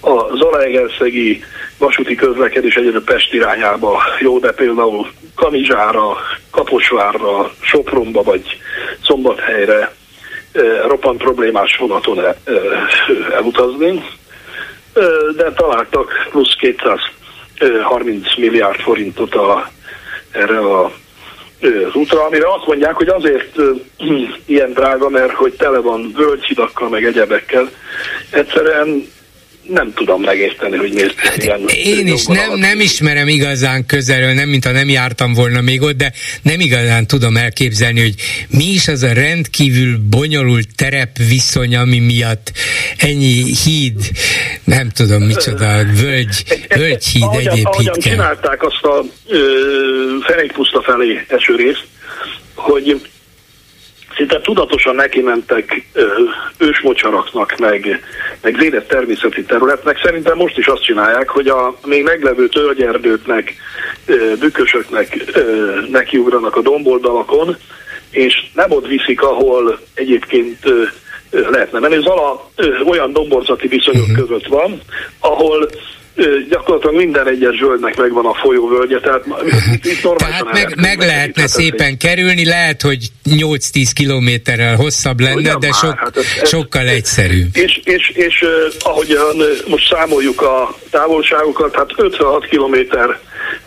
a zalaegerszegi vasúti közlekedés egyre Pest irányába jó, de például Kanizsára, Kaposvárra, Sopronba vagy Szombathelyre roppant problémás vonaton elutazni, de találtak plusz 230 milliárd forintot erre az útra, amire azt mondják, hogy azért ilyen drága, mert hogy tele van völgyhidakkal, meg egyebekkel. Egyszerűen nem tudom megérteni, hogy miért. Hát én is nem ismerem igazán közelről, nem mintha nem jártam volna még ott, de nem igazán tudom elképzelni, hogy mi is az a rendkívül bonyolult terepviszony, ami miatt ennyi híd, nem tudom micsoda, völgyhíd, egyéb híd kell. Csinálták azt a Ferencpuszta felé eső részt, hogy szinte tudatosan neki mentek ősmocsaraknak, meg védett természeti területnek. Szerintem most is azt csinálják, hogy a még meglevő tölgyerdőknek, bükkösöknek nekiugranak a domboldalakon, és nem ott viszik, ahol egyébként lehetne menni. Zala olyan domborzati viszonyok között van, ahol Gyakorlatilag minden egyes zöldnek megvan a folyóvölgye, tehát itt normálisan meg lehetne szépen kerülni, lehet, hogy 8-10 kilométerrel hosszabb lenne, ugyan de már, sokkal egyszerűbb. És ahogyan most számoljuk a távolságokat, hát 56 kilométer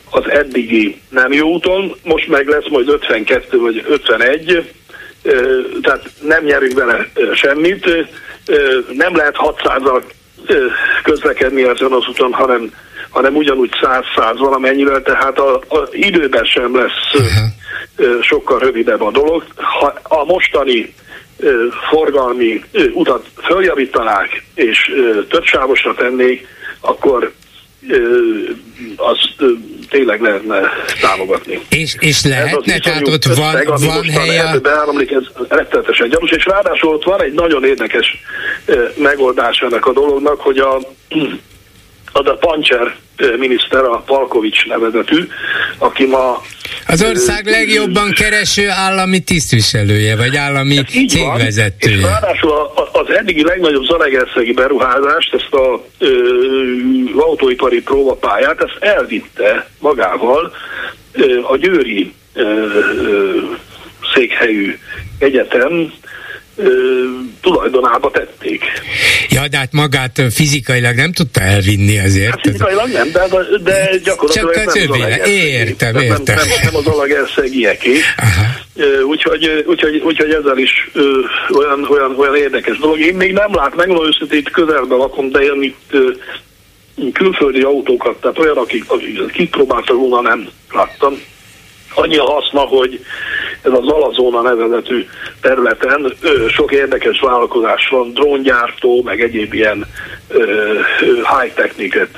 az eddigi nem jó úton, most meg lesz majd 52 vagy 51, tehát nem nyerünk vele semmit, nem lehet 600-al közlekedni ezen az úton, hanem ugyanúgy 100-100 valamennyivel, tehát az időben sem lesz sokkal rövidebb a dolog. Ha a mostani forgalmi utat följavítanák és többsávosra tennék, akkor azt tényleg lehetne támogatni. És lehetne, tehát ott van helye. Ez rettenetesen gyanús, és ráadásul ott van egy nagyon érdekes megoldás ennek a dolognak, hogy a Pancser miniszter, a Palkovics nevezetű, aki ma... az ország legjobban kereső állami tisztviselője, vagy állami cégvezetője. És ráadásul az eddigi legnagyobb zalaegerszegi beruházást, ezt az autóipari próbapályát, ezt elvitte magával a győri székhelyű egyetem tulajdonába tették. Ja, de hát magát fizikailag nem tudta elvinni azért. Hát fizikailag nem, de gyakorlatilag csak nem az alagerszegi. Értem. Nem az alagerszegiek. Úgyhogy ezzel is olyan érdekes dolog. Én még nem megmondom őszintén, itt közelben lakom, de én itt külföldi autókat, tehát olyan, akik kipróbáltak volna, nem láttam. Annyi a haszna, hogy ez az Alazóna nevezetű területen sok érdekes vállalkozás van, dróngyártó, meg egyéb ilyen high-techniket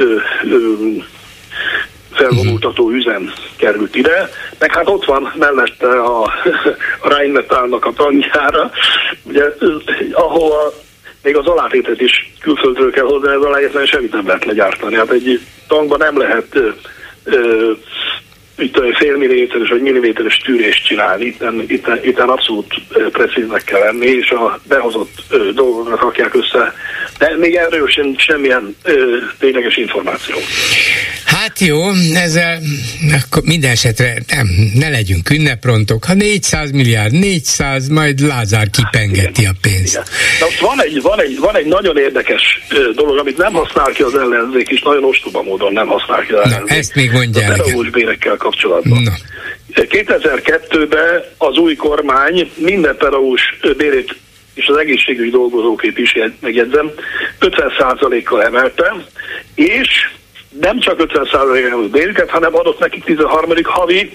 felvonultató üzem került ide, meg hát ott van mellette a Rheinmetallnak a tankjára, ugye, ahol még az alátétet is külföldről kell hozni, ez alá semmit nem lehet legyártani. Hát egy tankban nem lehet félmilliméteres vagy milliméteres tűrést csinálni, itten abszolút precíznek kell lenni, és a behozott dolgokat rakják össze, de még erről semmilyen tényleges információ. Hát jó, ezzel minden esetre ne legyünk ünneprontok, ha 400 milliárd, majd Lázár kipengeti a pénzt. Igen. Na, van egy nagyon érdekes dolog, amit nem használ ki az ellenzék, és nagyon ostoba módon nem használ ki az ellenzék. Na, ezt még mondjál. A pedagógus bérekkel kapcsolatban. Na. 2002-ben az új kormány minden pedagógus bérét és az egészségügyi dolgozókét is, megjegyzem, 50%-kal emelte, és nem csak 50%-os bérüket, hanem adott nekik 13. havi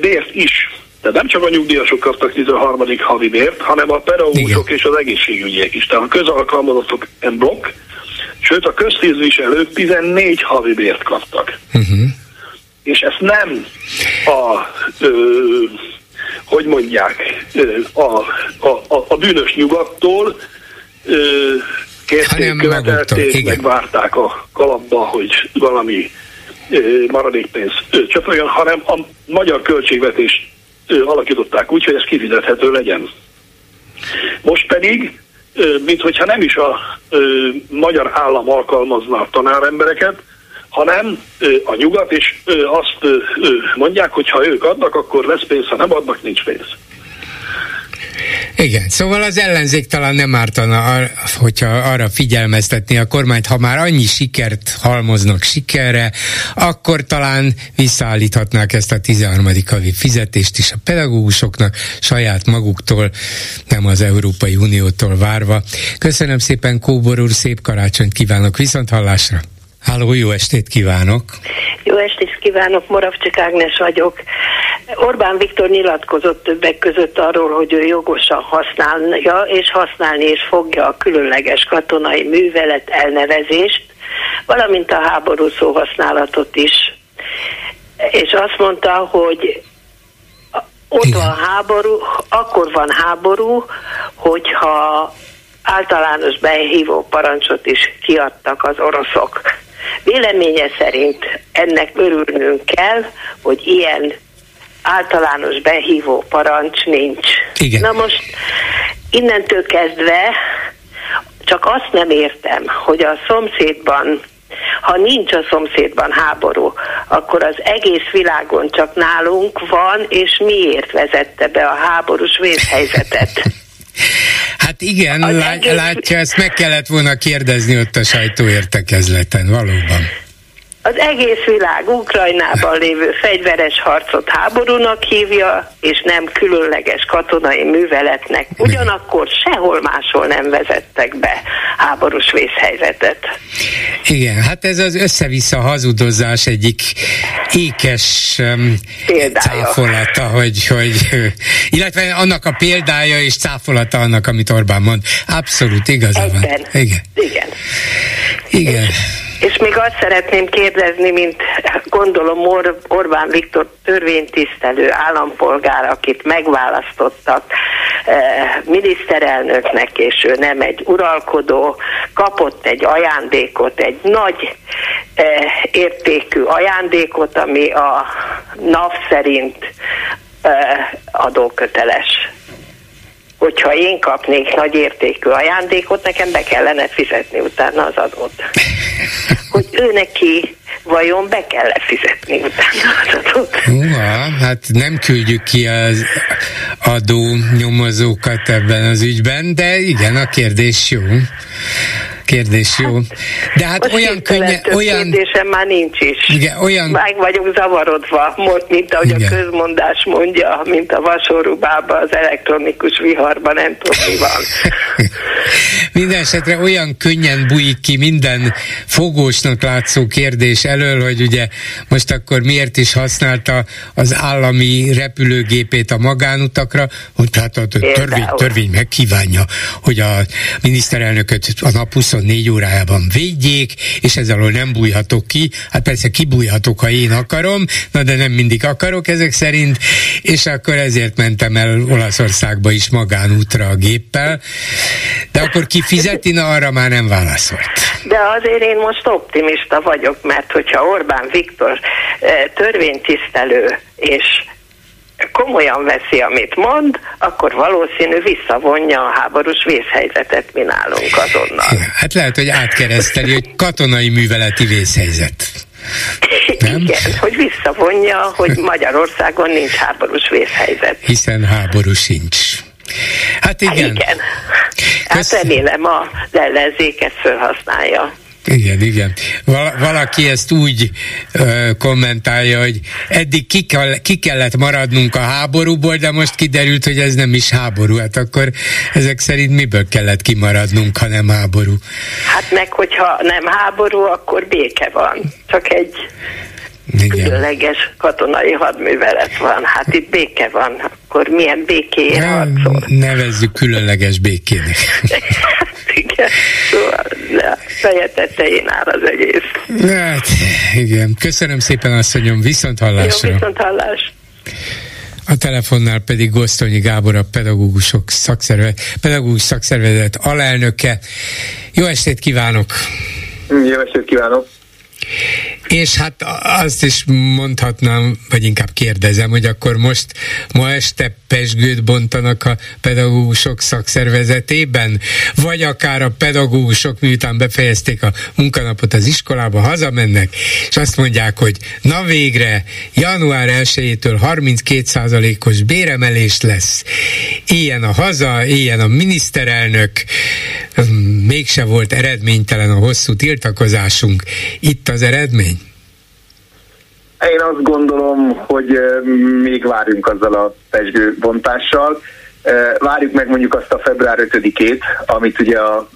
bért is. Tehát nem csak a nyugdíjasok kaptak 13. havi bért, hanem a pedagógusok és az egészségügyiek is. Tehát a közalkalmazottok en blokk, sőt a köztisztviselők 14 havi bért kaptak. És ezt nem a bűnös nyugattól kérték, követelték, megvárták a kalapba, hogy valami maradékpénz csöpöljön, hanem a magyar költségvetést alakították úgy, hogy ez kifizethető legyen. Most pedig, minthogyha nem is a magyar állam alkalmazna a tanárembereket, hanem a nyugat, és azt mondják, hogy ha ők adnak, akkor lesz pénz, ha nem adnak, nincs pénz. Igen, szóval az ellenzék talán nem ártana, hogyha arra figyelmeztetné a kormányt, ha már annyi sikert halmoznak sikerre, akkor talán visszaállíthatnák ezt a 13. havi fizetést is a pedagógusoknak, saját maguktól, nem az Európai Uniótól várva. Köszönöm szépen, Kóbor úr, szép karácsonyt kívánok, viszont hallásra! Háló, jó estét kívánok! Jó estét kívánok, Moravcsik Ágnes vagyok. Orbán Viktor nyilatkozott többek között arról, hogy ő jogosan használja, és használni is fogja a különleges katonai művelet elnevezést, valamint a háború szóhasználatot is. És azt mondta, hogy ott van háború, akkor van háború, hogyha általános behívó parancsot is kiadtak az oroszok. Véleménye szerint ennek örülnünk kell, hogy ilyen általános behívó parancs nincs. Igen. Na most innentől kezdve csak azt nem értem, hogy a szomszédban Ha nincs a szomszédban háború, akkor az egész világon csak nálunk van, és miért vezette be a háborús vészhelyzetet? Hát igen, látja, ezt meg kellett volna kérdezni ott a sajtóértekezleten, valóban. Az egész világ Ukrajnában lévő fegyveres harcot háborúnak hívja, és nem különleges katonai műveletnek. Ugyanakkor sehol máshol nem vezettek be háborús vészhelyzetet. Igen, hát ez az össze-vissza hazudozás egyik ékes cáfolata, hogy illetve annak a példája és cáfolata annak, amit Orbán mond. Abszolút igaza van. Igen. És még azt szeretném kérdezni, mint gondolom Orbán Viktor törvénytisztelő állampolgár, akit megválasztottak miniszterelnöknek, és ő nem egy uralkodó, kapott egy ajándékot, egy nagy értékű ajándékot, ami a NAV szerint adóköteles. Hogyha én kapnék nagy értékű ajándékot, nekem be kellene fizetni utána az adót. Hogy ő neki vajon be kell fizetni utána az adót? Hát nem küldjük ki az adónyomozókat ebben az ügyben, de igen, a kérdés jó. De hát olyan könnyen... Kérdésem már nincs is. Igen, meg vagyok zavarodva, mint ahogy igen. A közmondás mondja, mint a vasorubában, az elektronikus viharban, nem tudom, mi van. Mindenesetre olyan könnyen bújik ki minden fogósnak látszó kérdés elől, hogy ugye most akkor miért is használta az állami repülőgépét a magánutakra, hogy hát a törvény megkívánja, hogy a miniszterelnököt a nap 24 órájában védjék, és ez alól nem bújhatok ki, hát persze kibújhatok, ha én akarom, na de nem mindig akarok ezek szerint, és akkor ezért mentem el Olaszországba is magánútra a géppel, de akkor ki fizeti, na arra már nem válaszolt. De azért én most optimista vagyok, mert hogyha Orbán Viktor törvénytisztelő és komolyan veszi, amit mond, akkor valószínű visszavonja a háborús vészhelyzetet mi nálunk azonnal. Hát lehet, hogy átkereszteli, hogy katonai műveleti vészhelyzet. Nem? Igen, hogy visszavonja, hogy Magyarországon nincs háborús vészhelyzet. Hiszen háború sincs. Hát igen. Hát remélem az ellenzék ezt felhasználja. Igen. Valaki ezt úgy kommentálja, hogy eddig ki kellett maradnunk a háborúból, de most kiderült, hogy ez nem is háború. Hát akkor ezek szerint miből kellett kimaradnunk, ha nem háború? Hát meg, hogyha nem háború, akkor béke van. Csak egy különleges katonai hadművelet van. Hát itt béke van. Akkor milyen békéért harcol? Nevezzük különleges békének. Igen, szóval a feje tetején áll az egész. Hát, igen. Köszönöm szépen, asszonyom, viszont hallásra. Jó, viszont hallás. A telefonnál pedig Gosztonyi Gábor, a pedagógus szakszervezet alelnöke. Jó estét kívánok! Jó estét kívánok! És hát azt is mondhatnám, vagy inkább kérdezem, hogy akkor most ma este pezsgőt bontanak a pedagógusok szakszervezetében, vagy akár a pedagógusok, miután befejezték a munkanapot az iskolába, hazamennek, és azt mondják, hogy na végre, január 1-től 32%-os béremelés lesz. Ilyen a haza, ilyen a miniszterelnök, mégse volt eredménytelen a hosszú tiltakozásunk. Itt az eredmény? Én azt gondolom, hogy még várjunk azzal a pezsgő bontással. Várjuk meg mondjuk azt a február 5-ét, amit ugye a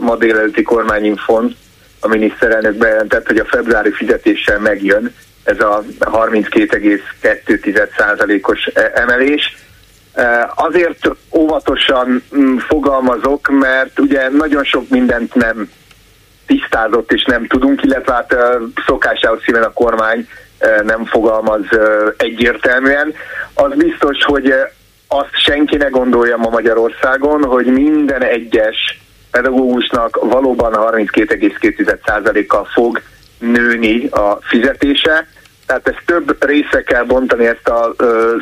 ma délelőtti kormányinfon a miniszterelnök bejelentett, hogy a februári fizetéssel megjön ez a 32,2%-os emelés. Azért óvatosan fogalmazok, mert ugye nagyon sok mindent nem tisztázott és nem tudunk, illetve hát szokásához szíven a kormány nem fogalmaz egyértelműen. Az biztos, hogy azt senki ne gondolja ma Magyarországon, hogy minden egyes pedagógusnak valóban 32,2%-kal fog nőni a fizetése. Tehát ezt több részre kell bontani, ezt az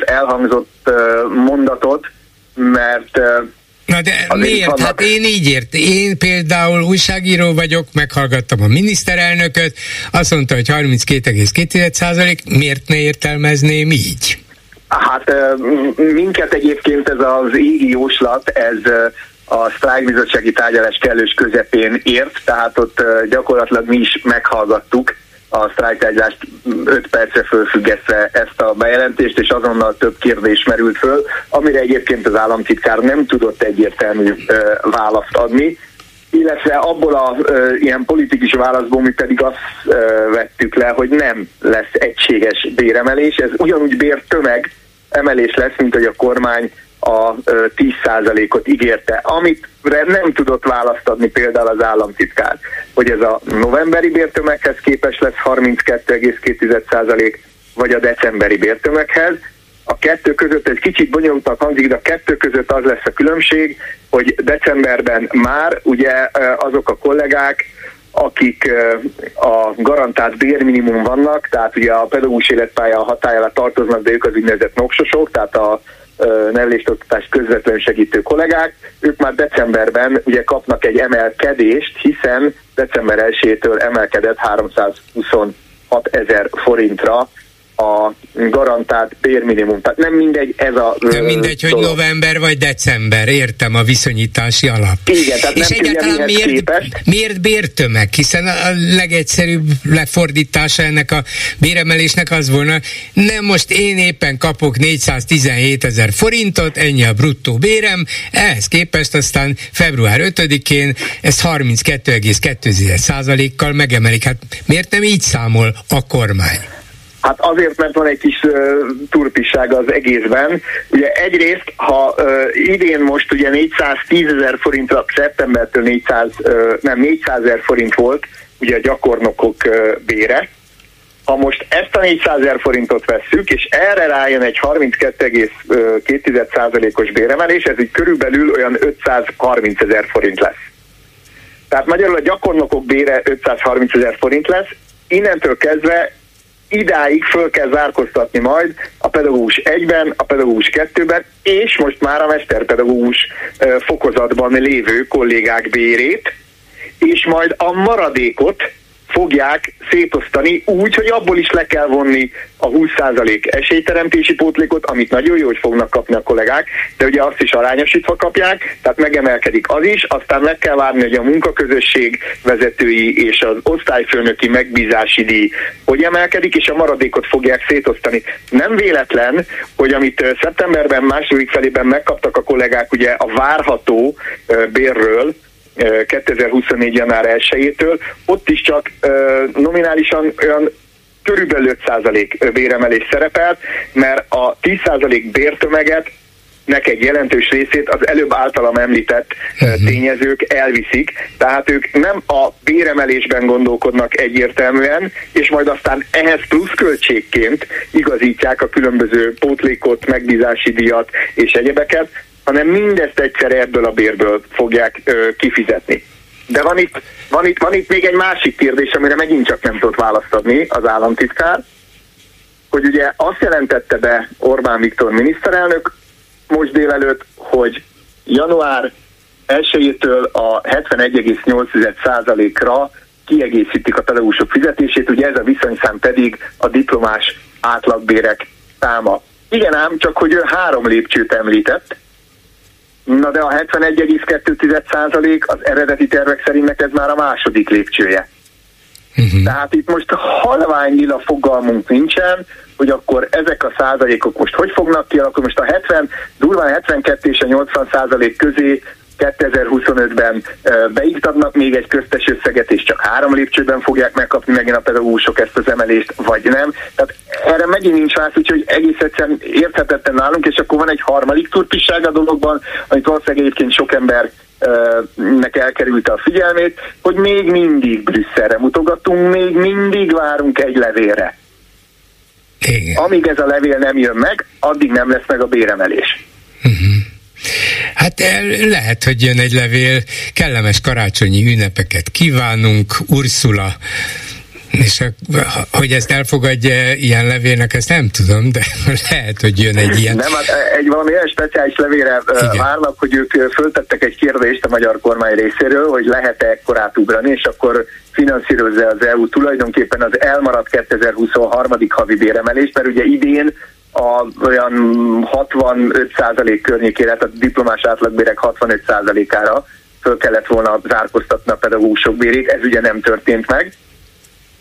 elhangzott mondatot, mert Na de miért? Vannak... Hát én így értem. Én például újságíró vagyok, meghallgattam a miniszterelnököt, azt mondta, hogy 32,2%, miért ne értelmezném így? Hát minket egyébként ez az égi jóslat, ez a sztrájkbizottsági tárgyalás kellős közepén ért, tehát ott gyakorlatilag mi is meghallgattuk a sztrájktárgyalást 5 percre fölfüggesztve ezt a bejelentést, és azonnal több kérdés merült föl, amire egyébként az államtitkár nem tudott egyértelmű választ adni, illetve abból a ilyen politikus válaszból mi pedig azt vettük le, hogy nem lesz egységes béremelés, ez ugyanúgy bértömeg emelés lesz, mint hogy a kormány a 10%-ot ígérte, amit nem tudott választ adni például az államtitkár, hogy ez a novemberi bértömeghez képes lesz 32,2%, vagy a decemberi bértömeghez. A kettő között egy kicsit bonyolultan hangzik, de a kettő között az lesz a különbség, hogy decemberben már ugye azok a kollégák, akik a garantált bérminimum vannak, tehát ugye a pedagógus életpálya hatály alá tartoznak, de ők az úgynevezett noksosok, tehát a nevelést-oktatást közvetlen segítő kollégák, ők már decemberben ugye kapnak egy emelkedést, hiszen december 1-től emelkedett 326 000 forintra a garantált bérminimum. Tehát nem mindegy ez a... Nem mindegy, hogy november vagy december, értem a viszonyítási alap. Igen, tehát és nem egyáltalán miért bértömeg? Hiszen a legegyszerűbb lefordítása ennek a béremelésnek az volna, nem most én éppen kapok 417 000 forintot, ennyi a bruttó bérem, ehhez képest aztán február 5-én ez 32,2%-kal megemelik. Hát miért nem így számol a kormány? Hát azért, mert van egy kis turpisság az egészben. Ugye egyrészt, ha idén most ugye 410 000 forintra, szeptembertől 400 000 forint volt ugye a gyakornokok bére. Ha most ezt a 400 000 forintot vesszük, és erre rájön egy 32,2%-os béremelés, ez így körülbelül olyan 530 000 forint lesz. Tehát magyarul a gyakornokok bére 530 000 forint lesz. Innentől kezdve idáig föl kell zárkóztatni majd a pedagógus 1-ben, a pedagógus 2-ben, és most már a mesterpedagógus fokozatban lévő kollégák bérét, és majd a maradékot fogják szétosztani úgy, hogy abból is le kell vonni a 20% esélyteremtési pótlékot, amit nagyon jó, hogy fognak kapni a kollégák, de ugye azt is arányosítva kapják, tehát megemelkedik az is, aztán meg kell várni, hogy a munkaközösség vezetői és az osztályfőnöki megbízási díj hogy emelkedik, és a maradékot fogják szétosztani. Nem véletlen, hogy amit szeptemberben második felében megkaptak a kollégák ugye a várható bérről, 2024. január 1-től, ott is csak nominálisan olyan körülbelül 5% béremelés szerepelt, mert a 10% bértömeget nek egy jelentős részét az előbb általam említett tényezők elviszik, tehát ők nem a béremelésben gondolkodnak egyértelműen, és majd aztán ehhez pluszköltségként igazítják a különböző pótlékot, megbízási díjat és egyebeket, hanem mindezt egyszerre ebből a bérből fogják kifizetni. De van itt még egy másik kérdés, amire megint csak nem tudott választ adni az államtitkár, hogy ugye azt jelentette be Orbán Viktor miniszterelnök most délelőtt, hogy január 1-től a 71,8%-ra kiegészítik a pedagógusok fizetését, ugye ez a viszonyszám pedig a diplomás átlagbérek száma. Igen ám, csak hogy ő 3 lépcsőt említett. Na de a 71,2% az eredeti tervek szerint ez már a második lépcsője. Tehát itt most halvány lila fogalmunk nincsen, hogy akkor ezek a százalékok most hogy fognak kialakulni. Most a 72 és a 80% közé 2025-ben beiktatnak még egy köztes összeget, és csak 3 lépcsőben fogják megkapni megint a pedagógusok ezt az emelést, vagy nem. Tehát erre megint nincs válasz, úgyhogy egész egyszerűen érthetetlen nálunk, és akkor van egy harmadik turpisság a dologban, amit valószínűleg egyébként sok embernek elkerülte a figyelmét, hogy még mindig Brüsszelre mutogatunk, még mindig várunk egy levélre. Igen. Amíg ez a levél nem jön meg, addig nem lesz meg a béremelés. Hát lehet, hogy jön egy levél, kellemes karácsonyi ünnepeket kívánunk, Ursula És hogy ezt elfogadja ilyen levének, ezt nem tudom, de lehet, hogy jön egy ilyen. Nem, egy valami olyan speciális levére várnak, hogy ők föltettek egy kérdést a magyar kormány részéről, hogy lehet-e ekkorát ugrani, és akkor finanszírozza az EU tulajdonképpen az elmaradt 2023. havi béremelést, mert ugye idén olyan 65% környékére, tehát diplomás átlagbérek 65%-ára föl kellett volna zárkóztatni a pedagógusok bérét, ez ugye nem történt meg.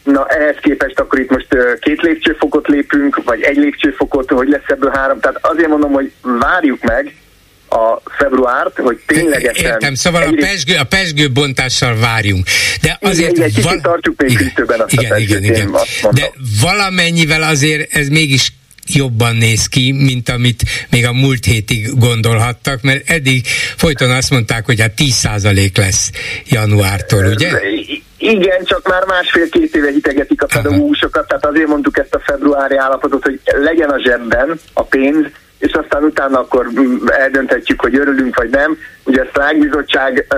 Na, ehhez képest akkor itt most két lépcsőfokot lépünk, vagy egy lépcsőfokot, hogy lesz ebből három. Tehát azért mondom, hogy várjuk meg a februárt, hogy ténylegesen... Értem, szóval a pezsgő bontással várjunk. De azért... Igen, kicsit tartjuk még küzdőben azt a pezsgőt. De valamennyivel azért ez mégis jobban néz ki, mint amit még a múlt hétig gondolhattak, mert eddig folyton azt mondták, hogy hát 10% lesz januártól, ugye? Igen, csak már másfél-két éve hitegetik a pedagógusokat, tehát azért mondtuk ezt a februári állapotot, hogy legyen a zsebben a pénz, és aztán utána akkor eldönthetjük, hogy örülünk vagy nem. Ugye a sztrájkbizottság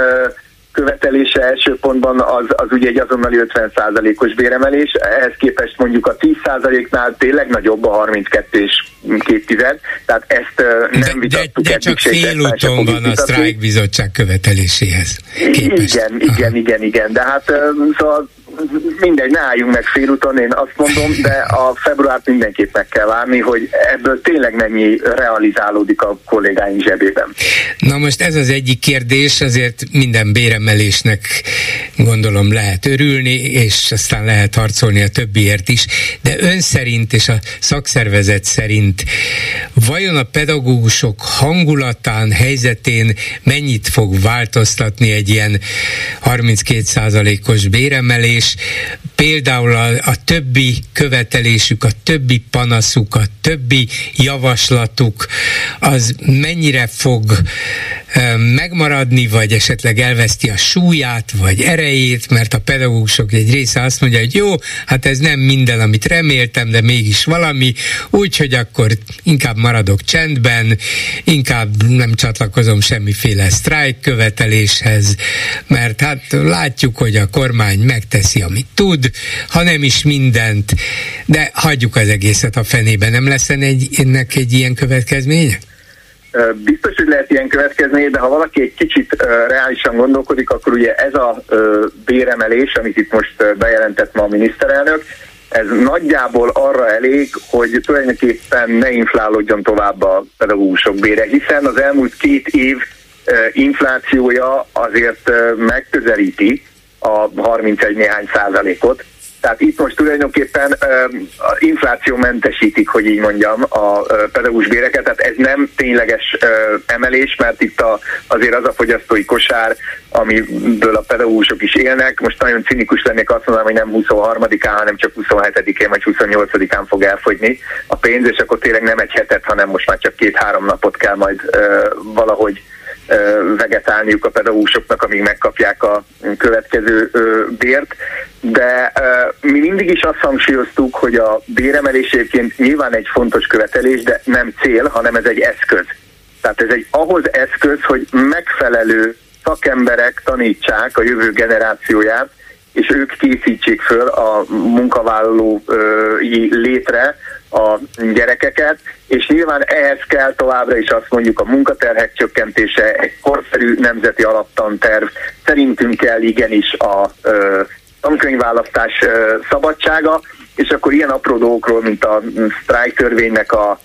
követelése első pontban az ugye egy azonnali 50%-os béremelés, ehhez képest mondjuk a 10%-nál tényleg nagyobb a 32,2, tehát ezt nem vitattuk. De csak félúton van a sztrájkbizottság követeléséhez képest. Igen, de hát szóval mindegy, ne álljunk meg félúton, én azt mondom, de a februárt mindenképp meg kell várni, hogy ebből tényleg mennyi realizálódik a kollégáink zsebében. Na most ez az egyik kérdés, azért minden béremelésnek gondolom lehet örülni, és aztán lehet harcolni a többiért is, de ön szerint és a szakszervezet szerint vajon a pedagógusok hangulatán, helyzetén mennyit fog változtatni egy ilyen 32%-os béremelés, és például a többi követelésük, a többi panaszuk, a többi javaslatuk, az mennyire fog megmaradni, vagy esetleg elveszti a súlyát, vagy erejét, mert a pedagógusok egy része azt mondja, hogy jó, hát ez nem minden, amit reméltem, de mégis valami, úgyhogy akkor inkább maradok csendben, inkább nem csatlakozom semmiféle sztrájk követeléshez, mert hát látjuk, hogy a kormány megteszi, amit tud, ha nem is mindent, de hagyjuk az egészet a fenébe. Nem lesz ennek egy ilyen következménye? Biztos, hogy lehet ilyen következménye, de ha valaki egy kicsit reálisan gondolkodik, akkor ugye ez a béremelés, amit itt most bejelentett ma a miniszterelnök, ez nagyjából arra elég, hogy tulajdonképpen ne inflálódjon tovább a pedagógusok bére, hiszen az elmúlt két év inflációja azért megközelíti a 31% néhány százalékot. Tehát itt most tulajdonképpen inflációmentesítik, hogy így mondjam, a pedagógus béreket, tehát ez nem tényleges emelés, mert itt azért az a fogyasztói kosár, amiből a pedagógusok is élnek. Most nagyon cinikus lennék, azt mondanám, hogy nem 23-án, hanem csak 27-én vagy 28-án fog elfogyni a pénz, és akkor tényleg nem egy hetet, hanem most már csak 2-3 napot kell majd valahogy vegetálniuk a pedagógusoknak, amíg megkapják a következő bért, de mi mindig is azt hangsúlyoztuk, hogy a béremelés egyébként nyilván egy fontos követelés, de nem cél, hanem ez egy eszköz. Tehát ez egy ahhoz eszköz, hogy megfelelő szakemberek tanítsák a jövő generációját, és ők készítsék föl a munkavállalói létre a gyerekeket, és nyilván ehhez kell továbbra is azt mondjuk a munkaterhek csökkentése, egy korszerű nemzeti alaptanterv, szerintünk kell igenis a tankönyvválasztás szabadsága, és akkor ilyen apró dolgokról, mint a sztrájktörvénynek a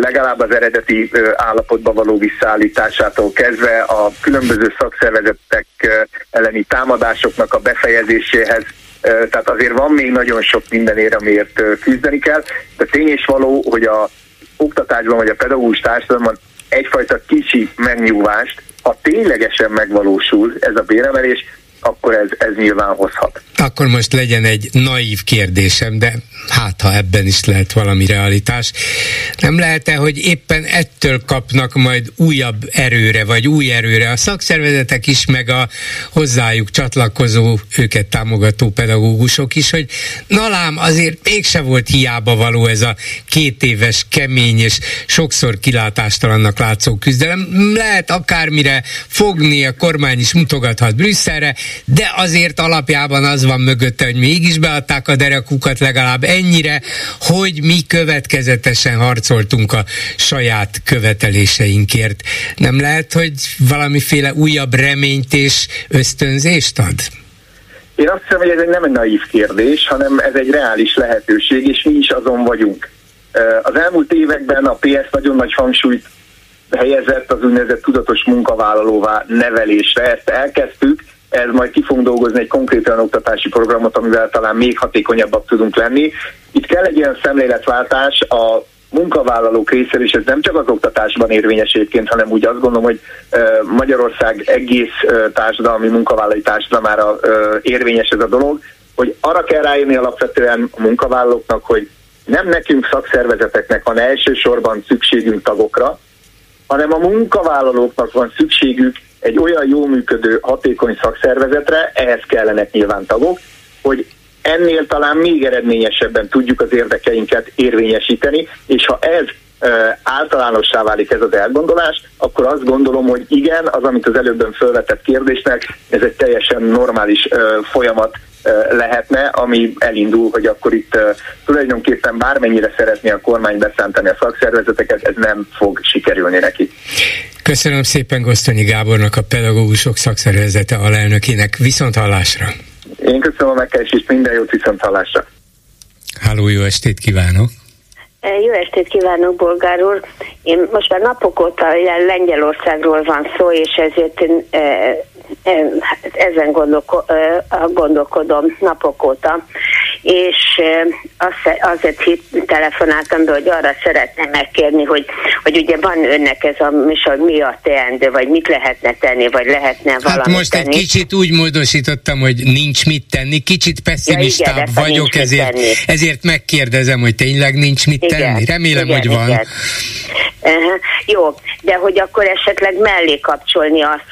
legalább az eredeti állapotba való visszaállításától kezdve a különböző szakszervezetek elleni támadásoknak a befejezéséhez. Tehát azért van még nagyon sok mindenért, amiért küzdeni kell, de tény és való, hogy a oktatásban vagy a pedagógus társadalomban egyfajta kicsi megnyúvást, ha ténylegesen megvalósul ez a béremelés, akkor ez nyilván hozhat. Akkor most legyen egy naív kérdésem, de hát ha ebben is lehet valami realitás. Nem lehet-e, hogy éppen ettől kapnak majd újabb erőre, vagy új erőre a szakszervezetek is, meg a hozzájuk csatlakozó, őket támogató pedagógusok is, hogy na lám, azért mégse volt hiába való ez a 2 éves, kemény és sokszor kilátástalannak látszó küzdelem. Lehet akármire fogni, a kormány is mutogathat Brüsszelre, de azért alapjában az van mögötte, hogy mégis beadták a derekukat legalább ennyire, hogy mi következetesen harcoltunk a saját követeléseinkért. Nem lehet, hogy valamiféle újabb reményt és ösztönzést ad? Én azt hiszem, hogy ez nem egy naív kérdés, hanem ez egy reális lehetőség, és mi is azon vagyunk. Az elmúlt években a PS nagyon nagy hangsúlyt helyezett az úgynevezett tudatos munkavállalóvá nevelésre. Ezt elkezdtük, ez majd ki fogunk dolgozni egy konkrét olyan oktatási programot, amivel talán még hatékonyabbak tudunk lenni. Itt kell egy olyan szemléletváltás a munkavállalók részéről, és ez nem csak az oktatásban érvényes egyébként, hanem úgy azt gondolom, hogy Magyarország egész társadalmi, munkavállalói társadalmára érvényes ez a dolog, hogy arra kell rájönni alapvetően a munkavállalóknak, hogy nem nekünk szakszervezeteknek van elsősorban szükségünk tagokra, hanem a munkavállalóknak van szükségük egy olyan jó működő, hatékony szakszervezetre, ehhez kellenek nyilván tagok, hogy ennél talán még eredményesebben tudjuk az érdekeinket érvényesíteni, és ha ez általánossá válik ez az elgondolás, akkor azt gondolom, hogy igen, az, amit az előbben felvetett kérdésnek, ez egy teljesen normális folyamat lehetne, ami elindul, hogy akkor itt tulajdonképpen bármennyire szeretné a kormány beszántani a szakszervezeteket, ez nem fog sikerülni neki. Köszönöm szépen Gosztonyi Gábornak, a Pedagógusok Szakszervezete alelnökének. Viszont hallásra! Én köszönöm a megkeresést, minden jót, viszont hallásra! Háló, jó estét kívánok! Jó estét kívánok, Bolgár úr! Én most már napok óta Lengyelországról van szó, és ezért én ezen gondolkodom napok óta, és azért telefonáltam be, hogy arra szeretném megkérni, hogy ugye van önnek ez a műsor, mi a teendő, vagy mit lehetne tenni, vagy lehetne valamit tenni. Hát most egy kicsit úgy módosítottam, hogy nincs mit tenni, kicsit pessimistább vagyok, ezért megkérdezem, hogy tényleg nincs mit tenni. Remélem, hogy van. Igen. Jó, de hogy akkor esetleg mellé kapcsolni azt,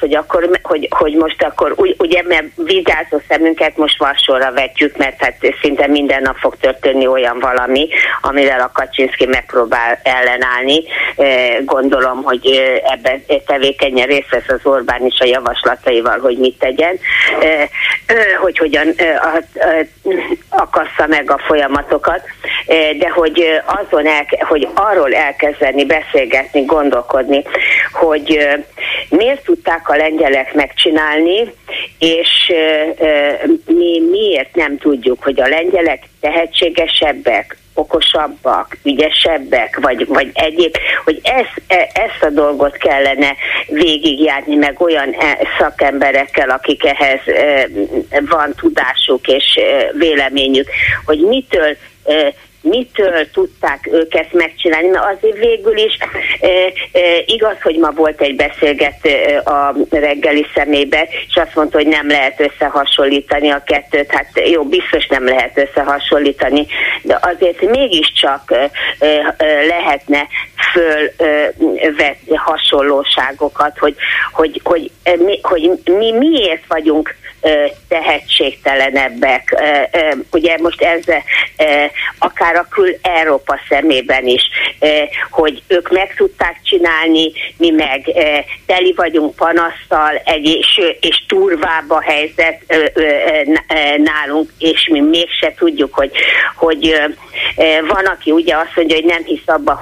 hogy most akkor, ugye, mert vizsgázó szemünket most Varsóra vetjük, mert hát szinte minden nap fog történni olyan valami, amivel a Kaczynszki megpróbál ellenállni. Gondolom, hogy ebben tevékenyen részt vesz az Orbán is a javaslataival, hogy mit tegyen, hogy hogyan akassza meg a folyamatokat, de hogy azon hogy arról elkezdeni beszélgetni, gondolkodni, hogy miért tudták a lengyelek megcsinálni, és mi miért nem tudjuk, hogy a lengyelek tehetségesebbek, okosabbak, ügyesebbek, vagy egyéb, hogy ezt a dolgot kellene végigjárni, meg olyan szakemberekkel, akik ehhez van tudásuk és véleményük, hogy mitől tudták ők ezt megcsinálni, mert azért végül is igaz, hogy ma volt egy beszélgető a reggeli szemébe, és azt mondta, hogy nem lehet összehasonlítani a kettőt, hát jó, biztos nem lehet összehasonlítani, de azért mégiscsak lehetne fölvetni hasonlóságokat, hogy mi miért vagyunk tehetségtelenebbek. Ugye most ez akár a Kül-Európa szemében is, hogy ők meg tudták csinálni, mi meg teli vagyunk panasztal, és turvább a helyzet nálunk, és mi mégse tudjuk, hogy van, aki ugye azt mondja, hogy nem hisz abba,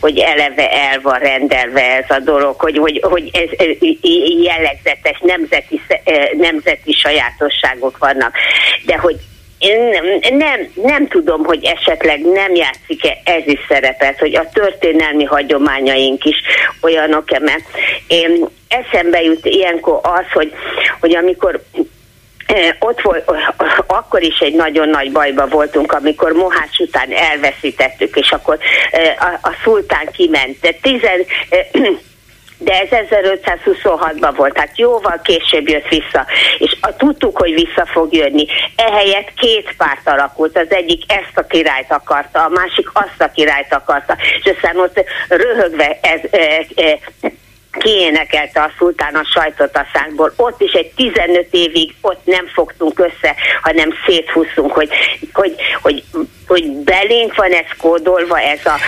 hogy eleve el van rendelve ez a dolog, hogy ez jellegzetes nemzeti sajátosságok vannak, de hogy nem tudom, hogy esetleg nem játszik-e ez is szerepet, hogy a történelmi hagyományaink is olyanok-e, mert én eszembe jut ilyenkor az, hogy amikor ott volt, akkor is egy nagyon nagy bajba voltunk, amikor Mohács után elveszítettük, és akkor a szultán kiment, de ez 1526-ban volt, hát jóval később jött vissza, és tudtuk, hogy vissza fog jönni. Ehelyett két párt alakult, az egyik ezt a királyt akarta, a másik azt a királyt akarta, és aztán ott röhögve kiénekelte a szultán a sajtot a szánkból. Ott is egy 15 évig ott nem fogtunk össze, hanem széthúztunk, hogy belénk van ez kódolva, ez a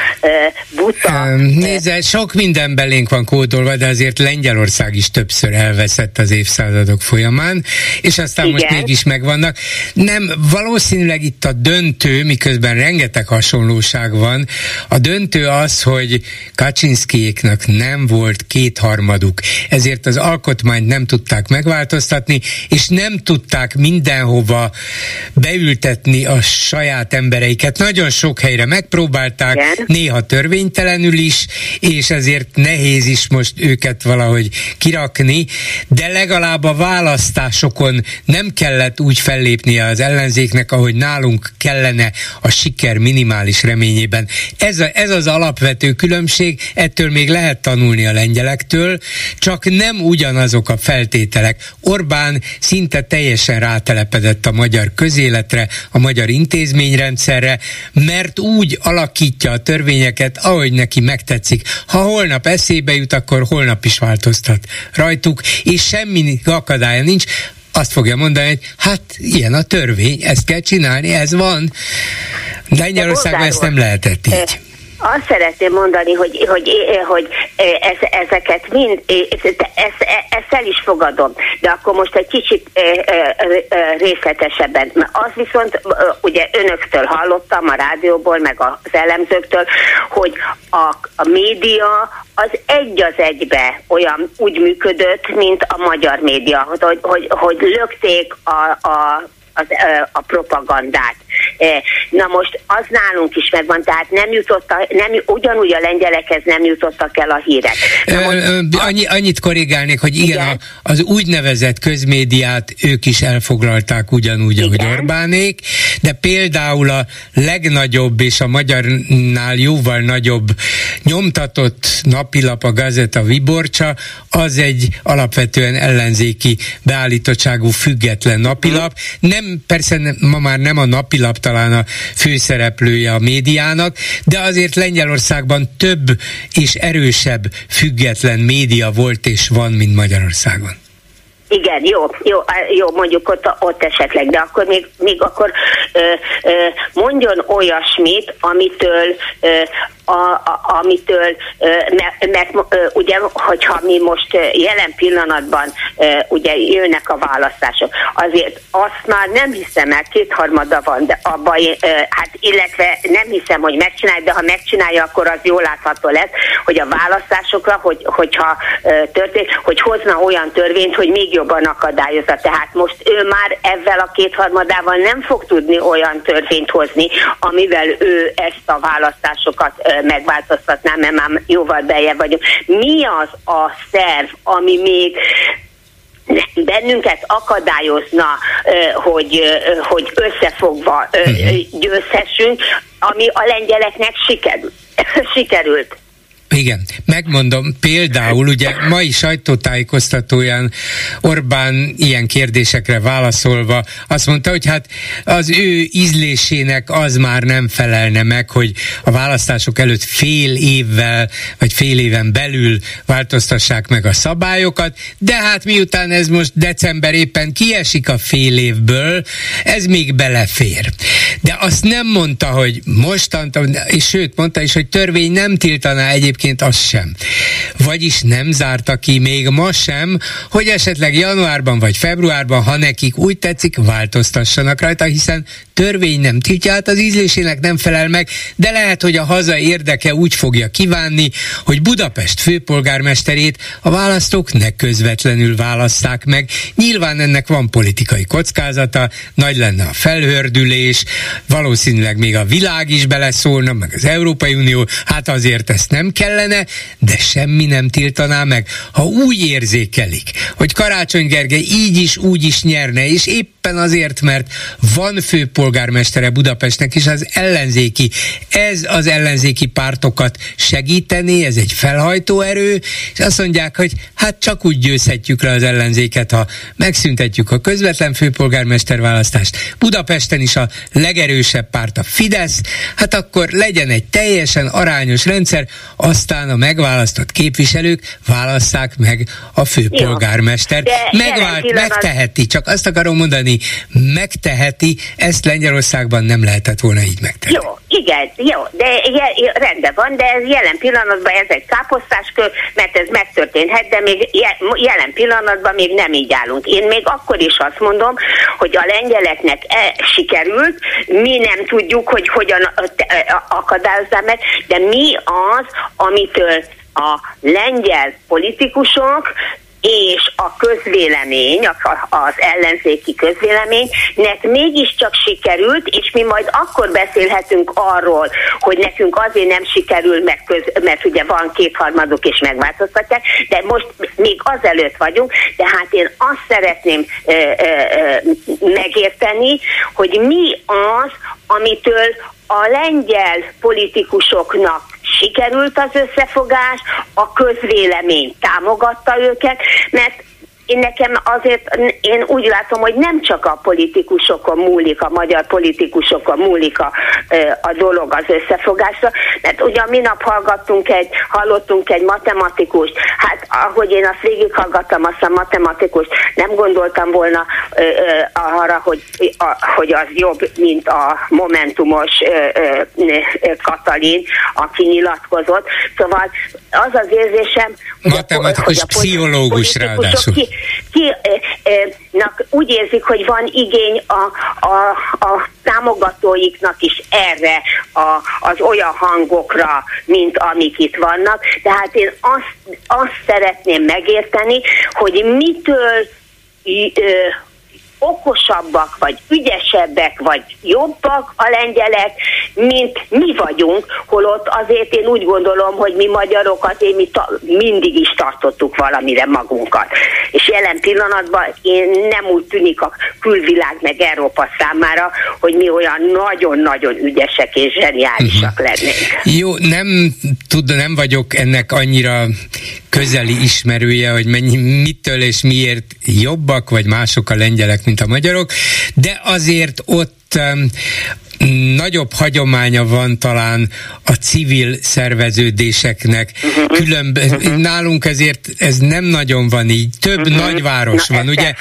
buta. Nézd, sok minden belénk van kódolva, de azért Lengyelország is többször elveszett az évszázadok folyamán, és aztán igen, most mégis megvannak. Nem, valószínűleg itt a döntő, miközben rengeteg hasonlóság van, a döntő az, hogy Kaczynszkijéknak nem volt kétharmaduk, ezért az alkotmányt nem tudták megváltoztatni, és nem tudták mindenhova beültetni a saját embereiket. Nagyon sok helyre megpróbálták, igen, néha törvénytelenül is, és ezért nehéz is most őket valahogy kirakni, de legalább a választásokon nem kellett úgy fellépnie az ellenzéknek, ahogy nálunk kellene a siker minimális reményében. Ez az alapvető különbség, ettől még lehet tanulni a lengyelektől, csak nem ugyanazok a feltételek. Orbán szinte teljesen rátelepedett a magyar közéletre, a magyar intézményrendszerre, mert úgy alakítja a törvényeket, ahogy neki megtetszik. Ha holnap eszébe jut, akkor holnap is változtat rajtuk, és semmi akadálya nincs. Azt fogja mondani, hogy hát ilyen a törvény, ezt kell csinálni, ez van. Lengyelországban ezt nem lehetett így. Azt szeretném mondani, hogy ezeket mind, ezt el is fogadom, de akkor most egy kicsit részletesebben. Az viszont, ugye önöktől hallottam a rádióból, meg az elemzőktől, hogy a média az egy az egybe olyan úgy működött, mint a magyar média, hogy lökték a propagandát. Na most az nálunk is megvan, tehát ugyanúgy a lengyelekhez nem jutottak el a hírek. Annyit korrigálnék, hogy igen, az úgynevezett közmédiát ők is elfoglalták ugyanúgy, ahogy Orbánék, de például a legnagyobb és a magyarnál jóval nagyobb nyomtatott napilap, a Gazeta Wyborcza, az egy alapvetően ellenzéki beállítottságú független napilap. Ma már nem a napilap talán a főszereplője a médiának, de azért Lengyelországban több és erősebb független média volt és van, mint Magyarországon. Igen, jó, mondjuk ott esetleg, de akkor még akkor mondjon olyasmit, amitől, mert ugye, hogyha mi most jelen pillanatban ugye jönnek a választások, azért azt már nem hiszem el, kétharmada van, de abban, illetve nem hiszem, hogy megcsinálja, de ha megcsinálja, akkor az jól látható lesz, hogy a választásokra, hogyha történt, hogy hozna olyan törvényt, hogy még jobban akadályozza. Tehát most ő már ezzel a kétharmadával nem fog tudni olyan törvényt hozni, amivel ő ezt a választásokat megváltoztatná, mert már jóval beljebb vagyunk. Mi az a szerv, ami még bennünket akadályozna, hogy összefogva győzhessünk, ami a lengyeleknek sikerült? Igen, megmondom, például ugye mai sajtótájékoztatóján Orbán ilyen kérdésekre válaszolva azt mondta, hogy hát az ő ízlésének az már nem felelne meg, hogy a választások előtt fél évvel vagy fél éven belül változtassák meg a szabályokat, de hát miután ez most december éppen kiesik a fél évből, ez még belefér. De azt nem mondta, hogy mostantól, és sőt mondta is, hogy törvény nem tiltaná egyébként az sem. Vagyis nem zárta ki még ma sem, hogy esetleg januárban vagy februárban, ha nekik úgy tetszik, változtassanak rajta, hiszen törvény nem tiltja, hát az ízlésének nem felel meg, de lehet, hogy a haza érdeke úgy fogja kívánni, hogy Budapest főpolgármesterét a választók ne közvetlenül válasszák meg. Nyilván ennek van politikai kockázata, nagy lenne a felhördülés, valószínűleg még a világ is beleszólna, meg az Európai Unió, hát azért ezt nem kellene, de semmi nem tiltaná meg. Ha úgy érzékelik, hogy Karácsony Gergely így is, úgy is nyerne, és éppen azért, mert van főpolgármestere Budapestnek, és az ellenzéki, ez az ellenzéki pártokat segítené, ez egy felhajtó erő, és azt mondják, hogy hát csak úgy győzhetjük le az ellenzéket, ha megszüntetjük a közvetlen főpolgármester választást. Budapesten is a legerősebb párt a Fidesz, hát akkor legyen egy teljesen arányos rendszer, a aztán a megválasztott képviselők válasszák meg a főpolgármestert. Megteheti, csak azt akarom mondani, megteheti, ezt Lengyelországban nem lehetett volna így megtenni. Jó, igen, jó, de rendben van, de ez jelen pillanatban ez egy káposztás kör, mert ez megtörténhet, de még jelen pillanatban még nem így állunk. Én még akkor is azt mondom, hogy a lengyeleknek sikerült, mi nem tudjuk, hogy hogyan akadályozzák meg, de mi az, amitől a lengyel politikusok és a közvélemény, az ellenzéki közvéleménynek mégiscsak sikerült, és mi majd akkor beszélhetünk arról, hogy nekünk azért nem sikerül, mert ugye van kétharmaduk és megváltoztatják, de most még azelőtt vagyunk, de hát én azt szeretném megérteni, hogy mi az, amitől a lengyel politikusoknak sikerült az összefogás, a közvélemény támogatta őket, mert én úgy látom, hogy nem csak a politikusokon múlik, a magyar politikusokon múlik a dolog az összefogásra, mert ugyan minap hallottunk egy matematikust, hát ahogy én azt végighallgattam, azt a matematikust, nem gondoltam volna arra, hogy az jobb, mint a momentumos Katalin, aki nyilatkozott. Szóval az az érzésem, matematikus pszichológus ráadásul. Úgy érzik, hogy van igény a támogatóiknak is erre az olyan hangokra, mint amik itt vannak. Tehát én azt szeretném megérteni, hogy mitől okosabbak, vagy ügyesebbek, vagy jobbak a lengyelek, mint mi vagyunk, holott azért én úgy gondolom, hogy mi magyarok azért mindig is tartottuk valamire magunkat. És jelen pillanatban én nem úgy tűnik a külvilág meg Európa számára, hogy mi olyan nagyon-nagyon ügyesek és zseniálisak lennénk. Jó, nem vagyok ennek annyira közeli ismerője, hogy mitől és miért jobbak, vagy mások a lengyelek, mint a magyarok, de azért ott nagyobb hagyománya van talán a civil szerveződéseknek. Nálunk ezért ez nem nagyon van így. Több nagyváros van, ugye?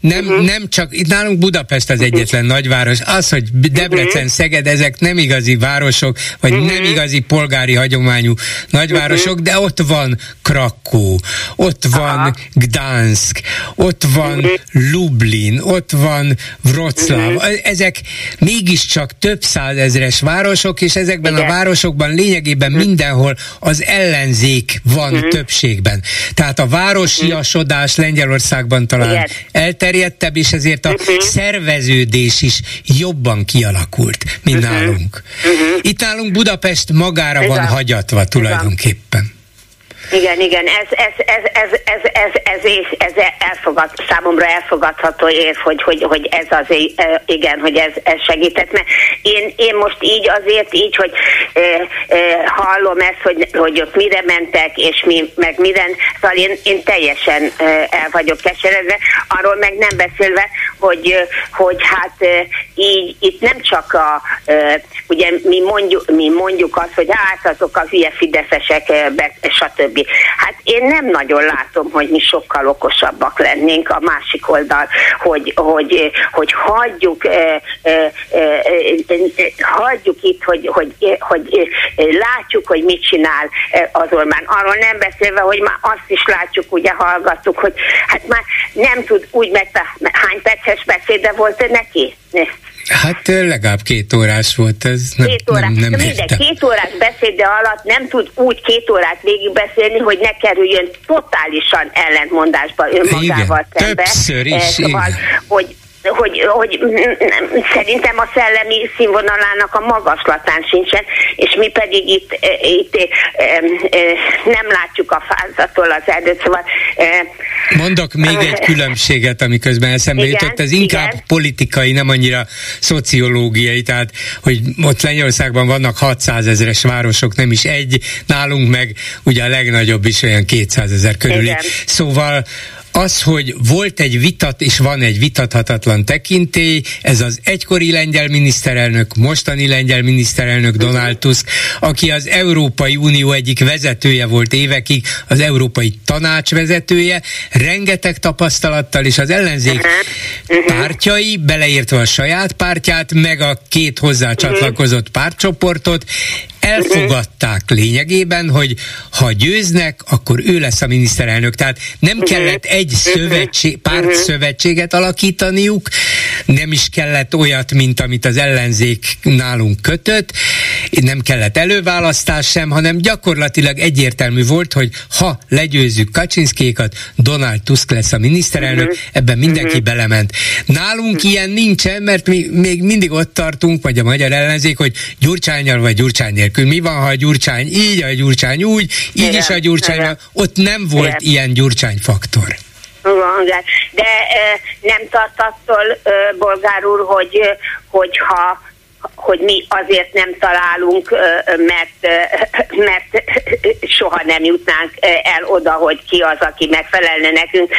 Nem csak, itt nálunk Budapest az egyetlen nagyváros. Az, hogy Debrecen, Szeged, ezek nem igazi városok, vagy nem igazi polgári hagyományú nagyvárosok, de ott van Krakkó, ott van Gdansk, ott van Lublin, ott van Wroclaw. Ezek mégis csak több százezres városok, és ezekben a városokban lényegében mindenhol az ellenzék van többségben. Tehát a városiasodás Lengyelországban talán elterjedtebb, és ezért a szerveződés is jobban kialakult, mint nálunk. Itt nálunk Budapest magára van hagyatva tulajdonképpen. Igen, ez számomra elfogadható év, hogy ez azért, igen, hogy ez segített, mert én most így azért így, hogy hallom ezt, hogy ott mire mentek, és mi, meg mire, szóval én teljesen el vagyok keseredve, arról meg nem beszélve, hogy hát így itt nem csak ugye mi mondjuk azt, hogy hát azok a hülye fideszesek, stb. Hát én nem nagyon látom, hogy mi sokkal okosabbak lennénk a másik oldal, hogy hagyjuk itt, hogy látjuk, hogy mit csinál az Orbán. Arról nem beszélve, hogy már azt is látjuk, ugye hallgattuk, hogy hát már nem tud úgy hány perces beszéde volt neki? Hát legalább 2 órás volt ez. Nem, 2 órás beszéde alatt nem tud úgy 2 órát végigbeszélni, hogy ne kerüljön totálisan ellentmondásba önmagával szembe. Többször is. Hogy szerintem a szellemi színvonalának a magaslatán sincsen, és mi pedig itt nem látjuk a fázatól az erdőt, szóval... Mondok még egy különbséget, amiközben eszembe jutott, ez inkább politikai, nem annyira szociológiai, tehát, hogy ott Lengyelországban vannak 600 000-es városok, nem is egy, nálunk meg ugye a legnagyobb is olyan 200 000 körüli. Szóval Az, hogy volt egy vitat és van egy vitathatatlan tekintély, ez az egykori lengyel miniszterelnök, mostani lengyel miniszterelnök Donald Tusk, aki az Európai Unió egyik vezetője volt évekig, az Európai Tanács vezetője, rengeteg tapasztalattal, és az ellenzék pártjai, beleértve a saját pártját, meg a két hozzá csatlakozott pártcsoportot, elfogadták lényegében, hogy ha győznek, akkor ő lesz a miniszterelnök. Tehát nem kellett egy pártszövetséget alakítaniuk, nem is kellett olyat, mint amit az ellenzék nálunk kötött, nem kellett előválasztás sem, hanem gyakorlatilag egyértelmű volt, hogy ha legyőzzük Kaczynszkékat, Donald Tusk lesz a miniszterelnök, ebben mindenki belement. Nálunk ilyen nincsen, mert mi még mindig ott tartunk, vagy a magyar ellenzék, hogy Gyurcsánnyal vagy Gyurcsány nélkül. Mi van, ha a Gyurcsány így, a Gyurcsány úgy, így igen, is a Gyurcsány van. Ott nem volt ilyen Gyurcsány faktor. De nem tart attól, Bolgár úr, hogy mi azért nem találunk, mert soha nem jutnánk el oda, hogy ki az, aki megfelelne nekünk.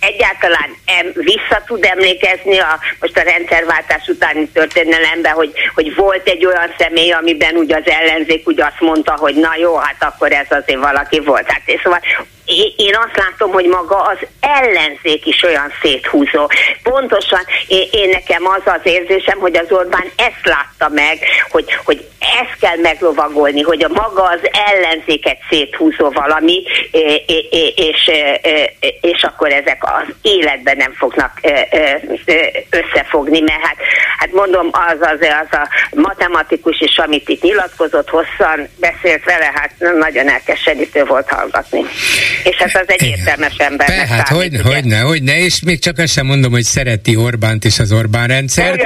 Egyáltalán vissza tud emlékezni most a rendszerváltás utáni történelemben, hogy volt egy olyan személy, amiben ugye az ellenzék ugye azt mondta, hogy na jó, hát akkor ez azért valaki volt. Hát és szóval én azt látom, hogy maga az ellenzék is olyan széthúzó. Pontosan én nekem az az érzésem, hogy az Orbán ezt látta meg, hogy ezt kell meglovagolni, hogy a maga az ellenzéket széthúzó valami, és akkor ezek az életben nem fognak összefogni, mert hát mondom, az a matematikus is, amit itt nyilatkozott, hosszan beszélt vele, hát nagyon elkeserítő volt hallgatni. És hát az egy értelmes embernek számít. Hogyne, és még csak azt sem mondom, hogy szereti Orbánt és az Orbán rendszert,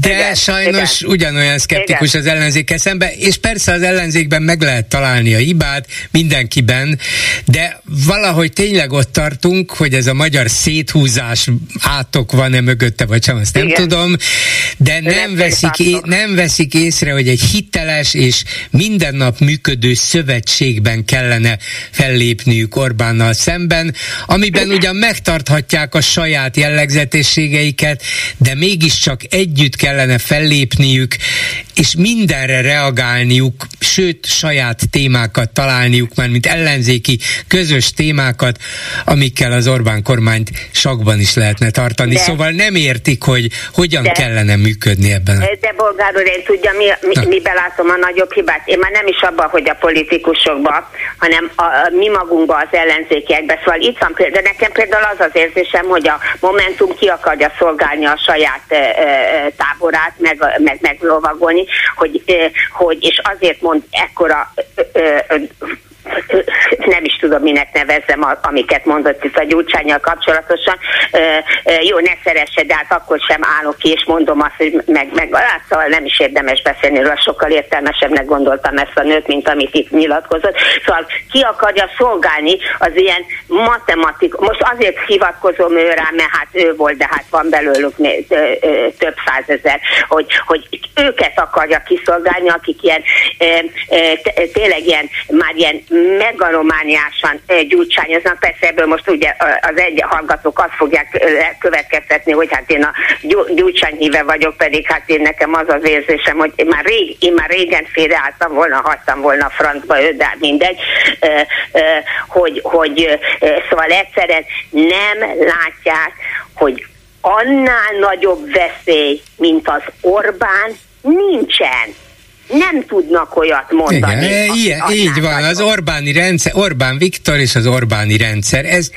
de sajnos ugyanolyan szkeptikus az ellenzékkel szemben, és persze az ellenzékben meg lehet találni a hibát, mindenkiben, de valahogy tényleg ott tartunk, hogy ez a magyar széthúzás átok van-e mögötte, vagy sem, azt nem tudom, de nem veszik észre, hogy egy hiteles és minden nap működő szövetségben kellene fellépniük Orbánnal szemben, amiben ugyan megtarthatják a saját jellegzetességeiket, de mégiscsak együtt kellene fellépniük, és mindenre reagálniuk, sőt, saját témákat találniuk, már mint ellenzéki közös témákat, amikkel az Orbán kormányt sakban is lehetne tartani. De szóval nem értik, hogy hogyan kellene működni ebben. De Bolgár úr, én tudja, mi belátom a nagyobb hibát. Én már nem is abban, hogy a politikusokban, hanem mi magunkba az ellenzékiekbe. Szóval itt van például, nekem például az érzésem, hogy a Momentum ki akarja szolgálni a saját táborát, meg meglovagolni, hogy és azért mond ekkora nem is tudom, minek nevezzem, amiket mondott itt a Gyurcsánnyal kapcsolatosan. Jó, ne szeresse, de hát akkor sem állok ki, és mondom azt, hogy szóval nem is érdemes beszélni róla, sokkal értelmesebbnek gondoltam ezt a nőt, mint amit itt nyilatkozott. Szóval ki akarja szolgálni az ilyen matematik... Most azért hivatkozom ő rá, mert hát ő volt, de hát van belőlük több százezer, hogy őket akarja kiszolgálni, akik ilyen tényleg már ilyen megalomániásan gyurcsányoznak. Persze ebből most ugye az egy hallgatók azt fogják következtetni, hogy hát én a Gyurcsány híve vagyok, pedig hát én nekem az az érzésem, hogy én már régen félreálltam volna, hagytam volna a francba őt, de mindegy, hogy szóval egyszerűen nem látják, hogy annál nagyobb veszély, mint az Orbán, nincsen. Nem tudnak olyat mondani. Igen, így van, az Orbáni rendszer, Orbán Viktor és az Orbáni rendszer, ez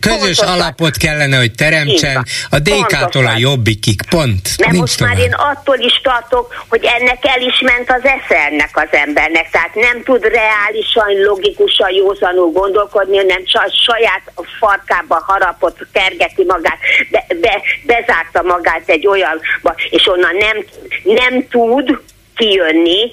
közös alapot kellene, hogy teremtsen a DK-tól a Jobbikig, pont. Mert nincs most tovább. Már én attól is tartok, hogy ennek el is ment az esze ennek az embernek, tehát nem tud reálisan, logikusan, józanul gondolkodni, hanem csak saját farkába harapott, kergeti magát, bezárta magát egy olyanba, és onnan nem tud kijönni,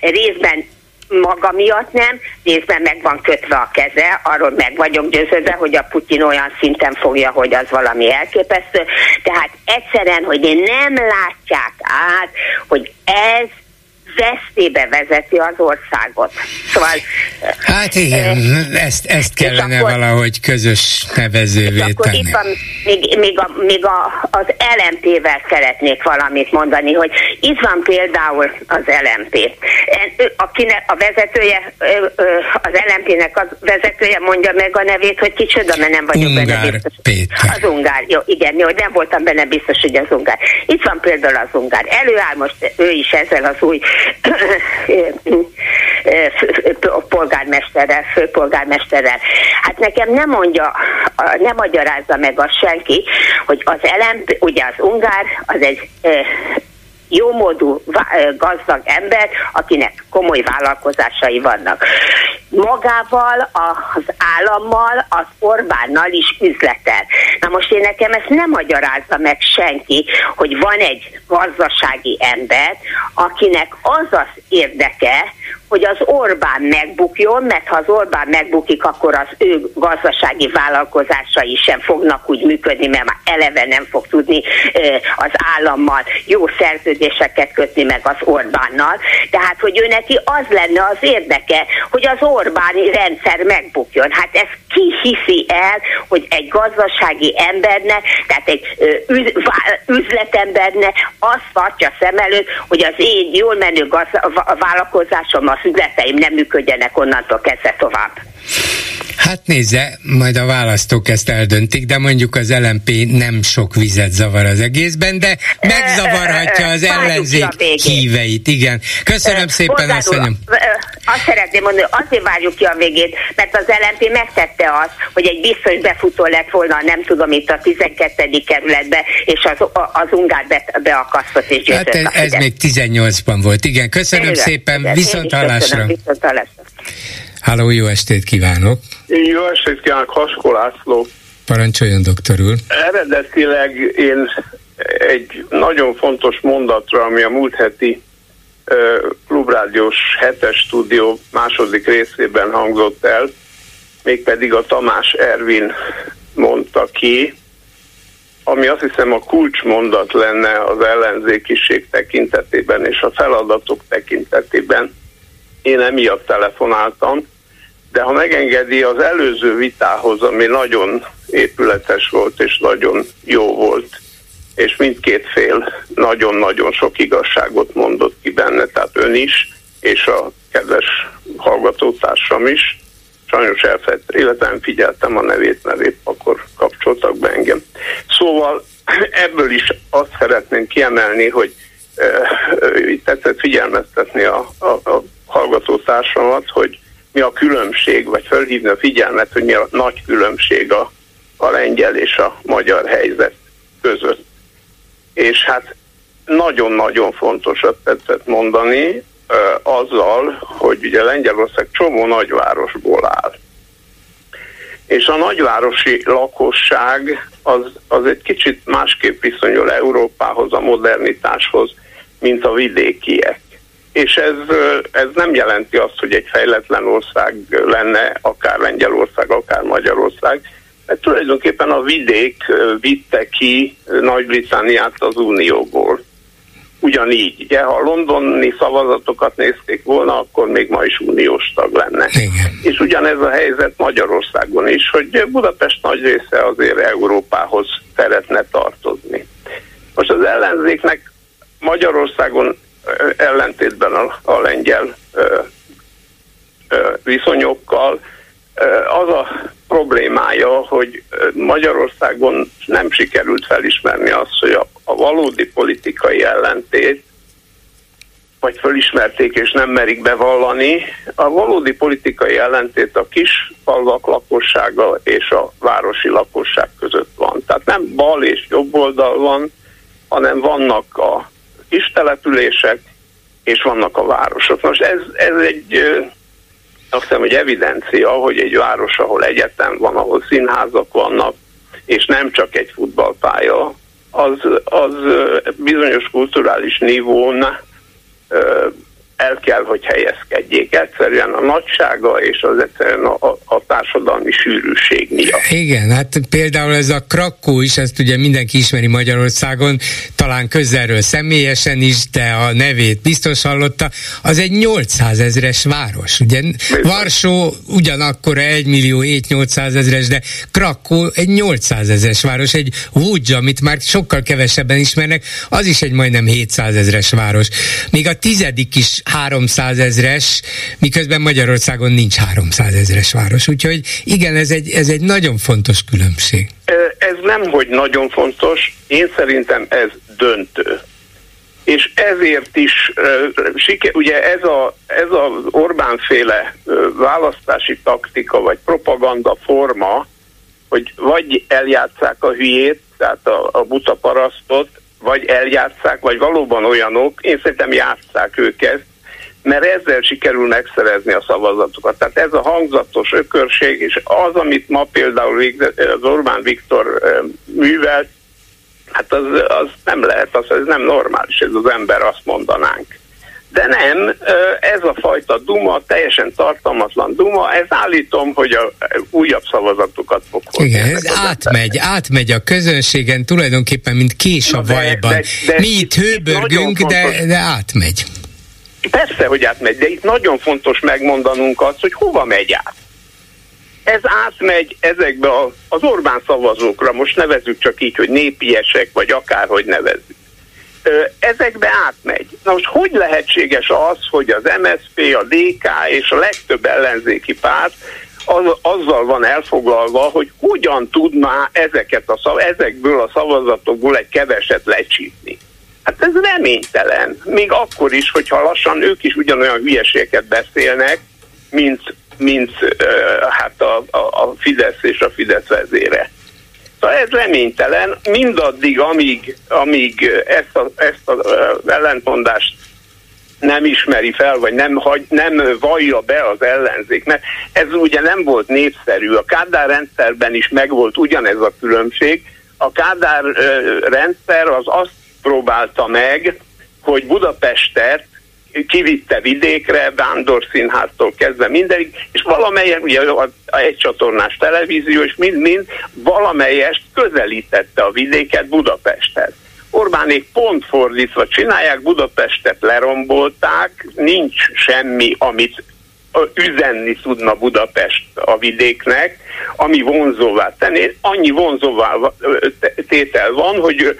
részben maga miatt nem, részben meg van kötve a keze, arról meg vagyok győződve, hogy a Putyin olyan szinten fogja, hogy az valami elképesztő. Tehát egyszerűen, hogy nem látják át, hogy ez veszélybe vezeti az országot. Szóval, hát igen, ezt kellene akkor valahogy közös nevezővé tenni. Akkor itt van, még az LMP-vel szeretnék valamit mondani, hogy itt van például az LMP. Az LMP-nek a vezetője mondja meg a nevét, hogy kicsoda, mert nem vagyok benne biztos. Péter. Az Ungár, jó, igen, jó, nem voltam benne biztos, hogy az Ungár. Itt van például az Ungár. Előáll most ő is ezzel az új főpolgármesterrel. Hát nekem nem magyarázza meg azt senki, hogy az LMP, ugye az Ungár, az egy jómódú, gazdag ember, akinek komoly vállalkozásai vannak. Magával, az állammal, az Orbánnal is üzletel. Na most én nekem ezt nem magyarázza meg senki, hogy van egy gazdasági ember, akinek az az érdeke, hogy az Orbán megbukjon, mert ha az Orbán megbukik, akkor az ő gazdasági vállalkozásai sem fognak úgy működni, mert már eleve nem fog tudni az állammal jó szerződéseket kötni meg az Orbánnal. Tehát, hogy ő neki az lenne az érdeke, hogy az Orbáni rendszer megbukjon. Hát ez ki hiszi el, hogy egy gazdasági embernek, tehát egy üzletembernek azt tartja szem előtt, hogy az én jól menő vállalkozásom, a szügleteim nem működjenek onnantól kezdve tovább. Hát nézze, majd a választók ezt eldöntik, de mondjuk az LMP nem sok vizet zavar az egészben, de megzavarhatja az ellenzék híveit. Igen. Köszönöm szépen, asszonyom. Azt szeretném mondani, hogy azért várjuk ki a végét, mert az LMP megtette azt, hogy egy biztos befutó lett volna, nem tudom, itt a 12. kerületbe, és az Ungár beakasztott és győzött. Hát ez még 18-ban volt. Igen, köszönöm szépen, viszonthallásra. Halló, jó estét kívánok! Jó estét kívánok, Haskó László! Parancsoljon, doktor úr! Eredetileg én egy nagyon fontos mondatra, ami a múlt heti Klubrádiós 7-es stúdió második részében hangzott el, mégpedig a Tamás Ervin mondta ki, ami azt hiszem a kulcsmondat lenne az ellenzékiség tekintetében és a feladatok tekintetében. Én emiatt telefonáltam, de ha megengedi, az előző vitához, ami nagyon épületes volt, és nagyon jó volt, és mindkét fél nagyon-nagyon sok igazságot mondott ki benne, tehát ön is, és a kedves hallgatótársam is. Sajnos elfelejtettem, illetve nem figyeltem a nevét, mert épp akkor kapcsoltak be engem. Szóval ebből is azt szeretném kiemelni, hogy tetszett figyelmeztetni a hallgatótársamat, hogy mi a különbség, vagy felhívni a figyelmet, hogy mi a nagy különbség a lengyel és a magyar helyzet között. És hát nagyon-nagyon fontosat tetszett mondani azzal, hogy ugye Lengyelország csomó nagyvárosból áll. És a nagyvárosi lakosság az egy kicsit másképp viszonyul Európához, a modernitáshoz, mint a vidékiek. És ez nem jelenti azt, hogy egy fejletlen ország lenne, akár Lengyelország, akár Magyarország, mert tulajdonképpen a vidék vitte ki Nagy-Britanniát az Unióból. Ugyanígy, ugye, ha a londoni szavazatokat nézték volna, akkor még ma is uniós tag lenne. Igen. És ugyanez a helyzet Magyarországon is, hogy Budapest nagy része azért Európához szeretne tartozni. Most az ellenzéknek Magyarországon ellentétben a lengyel viszonyokkal az a problémája, hogy Magyarországon nem sikerült felismerni azt, hogy a valódi politikai ellentét, vagy felismerték és nem merik bevallani, a valódi politikai ellentét a kis falvak lakossága és a városi lakosság között van. Tehát nem bal és jobb oldal van, hanem vannak a kis települések, és vannak a városok. Most ez egy, azt hiszem, hogy evidencia, hogy egy város, ahol egyetem van, ahol színházak vannak, és nem csak egy futballpálya, az bizonyos kulturális nívón kell, hogy helyezkedjék egyszerűen a nagysága és az egyszerűen a társadalmi sűrűség miatt. Igen, hát például ez a Krakkó is, ezt ugye mindenki ismeri Magyarországon, talán közelről személyesen is, de a nevét biztos hallotta, az egy 800 000-es város. Ugye Varsó ugyanakkor 1.700.000-es, de Krakkó egy 800 000-es város, egy Łódź, amit már sokkal kevesebben ismernek, az is egy majdnem 700 000-es város. Még a 10. is 300 000-es, miközben Magyarországon nincs 300 000-es város. Úgyhogy igen, ez egy nagyon fontos különbség. Ez nemhogy nagyon fontos, én szerintem ez döntő. És ezért is, ugye ez az Orbán-féle választási taktika, vagy propaganda forma, hogy vagy eljátsszák a hülyét, tehát a buta parasztot, vagy eljátsszák, vagy valóban olyanok, én szerintem játsszák őket, mert ezzel sikerül megszerezni a szavazatokat. Tehát ez a hangzatos ökörség, és az, amit ma például az Orbán Viktor művelt, hát az nem lehet, az nem normális, ez az ember, azt mondanánk. De nem, ez a fajta duma, teljesen tartalmatlan duma, ez állítom, hogy a újabb szavazatokat fog hozni. Igen, ez átmegy a közönségen, tulajdonképpen, mint kés a vajban. De mi itt hőbörgünk, de átmegy. Persze, hogy átmegy, de itt nagyon fontos megmondanunk azt, hogy hova megy át. Ez átmegy ezekbe az Orbán szavazókra, most nevezzük csak így, hogy népiesek, vagy akárhogy nevezzük. Ezekbe átmegy. Na most hogy lehetséges az, hogy az MSZP, a DK és a legtöbb ellenzéki párt azzal van elfoglalva, hogy hogyan tudná ezekből a szavazatokból egy keveset lecsípni? Hát ez reménytelen. Még akkor is, hogyha lassan ők is ugyanolyan hülyeségeket beszélnek, mint a Fidesz és a Fidesz vezére. Szóval ez reménytelen, mindaddig, amíg ezt az ellentmondást nem ismeri fel, vagy nem vallja be az ellenzék, mert ez ugye nem volt népszerű. A Kádár rendszerben is megvolt ugyanez a különbség. A Kádár rendszer az azt próbálta meg, hogy Budapestet kivitte vidékre, vándorszínháztól kezdve mindenig, és valamelyen, ugye a egycsatornás televízió, és mind-mind valamelyest közelítette a vidéket Budapesthez. Orbánék pont fordítva csinálják, Budapestet lerombolták, nincs semmi, amit üzenni tudna Budapest a vidéknek, ami vonzóvá tenni. Annyi vonzóvá tétel van, hogy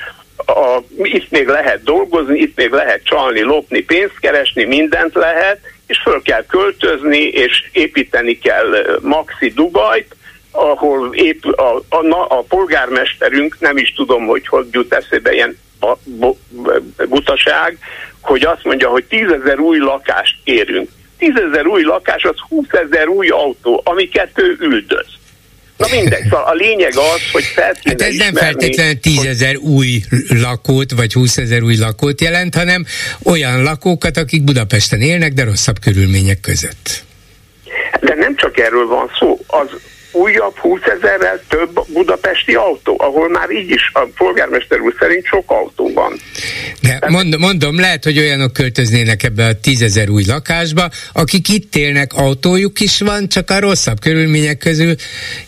itt még lehet dolgozni, itt még lehet csalni, lopni, pénzt keresni, mindent lehet, és föl kell költözni, és építeni kell maxi Dubajt, ahol a polgármesterünk, nem is tudom, hogy jut eszébe ilyen butaság, hogy azt mondja, hogy 10 000 új lakást kérünk. 10 000 új lakás, az 20 000 új autó, amiket ő üldöz. Na mindegy, szóval a lényeg az, hogy hát ez nem feltétlenül 10 000 új lakót, vagy 20 000 új lakót jelent, hanem olyan lakókat, akik Budapesten élnek, de rosszabb körülmények között. De nem csak erről van szó, az újabb 20 000-rel több budapesti autó, ahol már így is a polgármester úr szerint sok autó van. De mondom, lehet, hogy olyanok költöznének ebbe a 10 000 új lakásba, akik itt élnek, autójuk is van, csak a rosszabb körülmények közül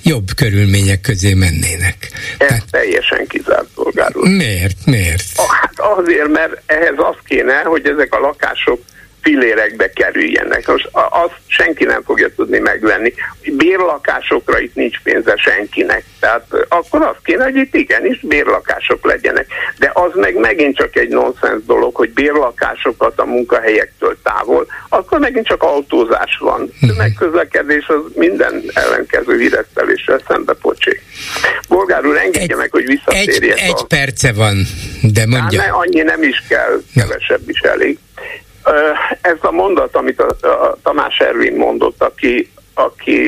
jobb körülmények közé mennének. Ez teljesen kizárt, Bolgár úr. Miért? Hát azért, mert ehhez az kéne, hogy ezek a lakások fillérekbe kerüljenek. Most azt senki nem fogja tudni megvenni. Bérlakásokra itt nincs pénze senkinek. Tehát akkor azt kéne, hogy itt igenis bérlakások legyenek. De az meg megint csak egy nonsens dolog, hogy bérlakásokat a munkahelyektől távol, akkor megint csak autózás van. Tömegközlekedés az minden ellenkező híreszteléssel szembe pocsék. Bolgár úr, engedje meg, hogy visszatérjek. Egy perce van, de mondja. Annyi nem is kell, kevesebb is elég. Ez a mondat, amit a Tamás Ervin mondott, aki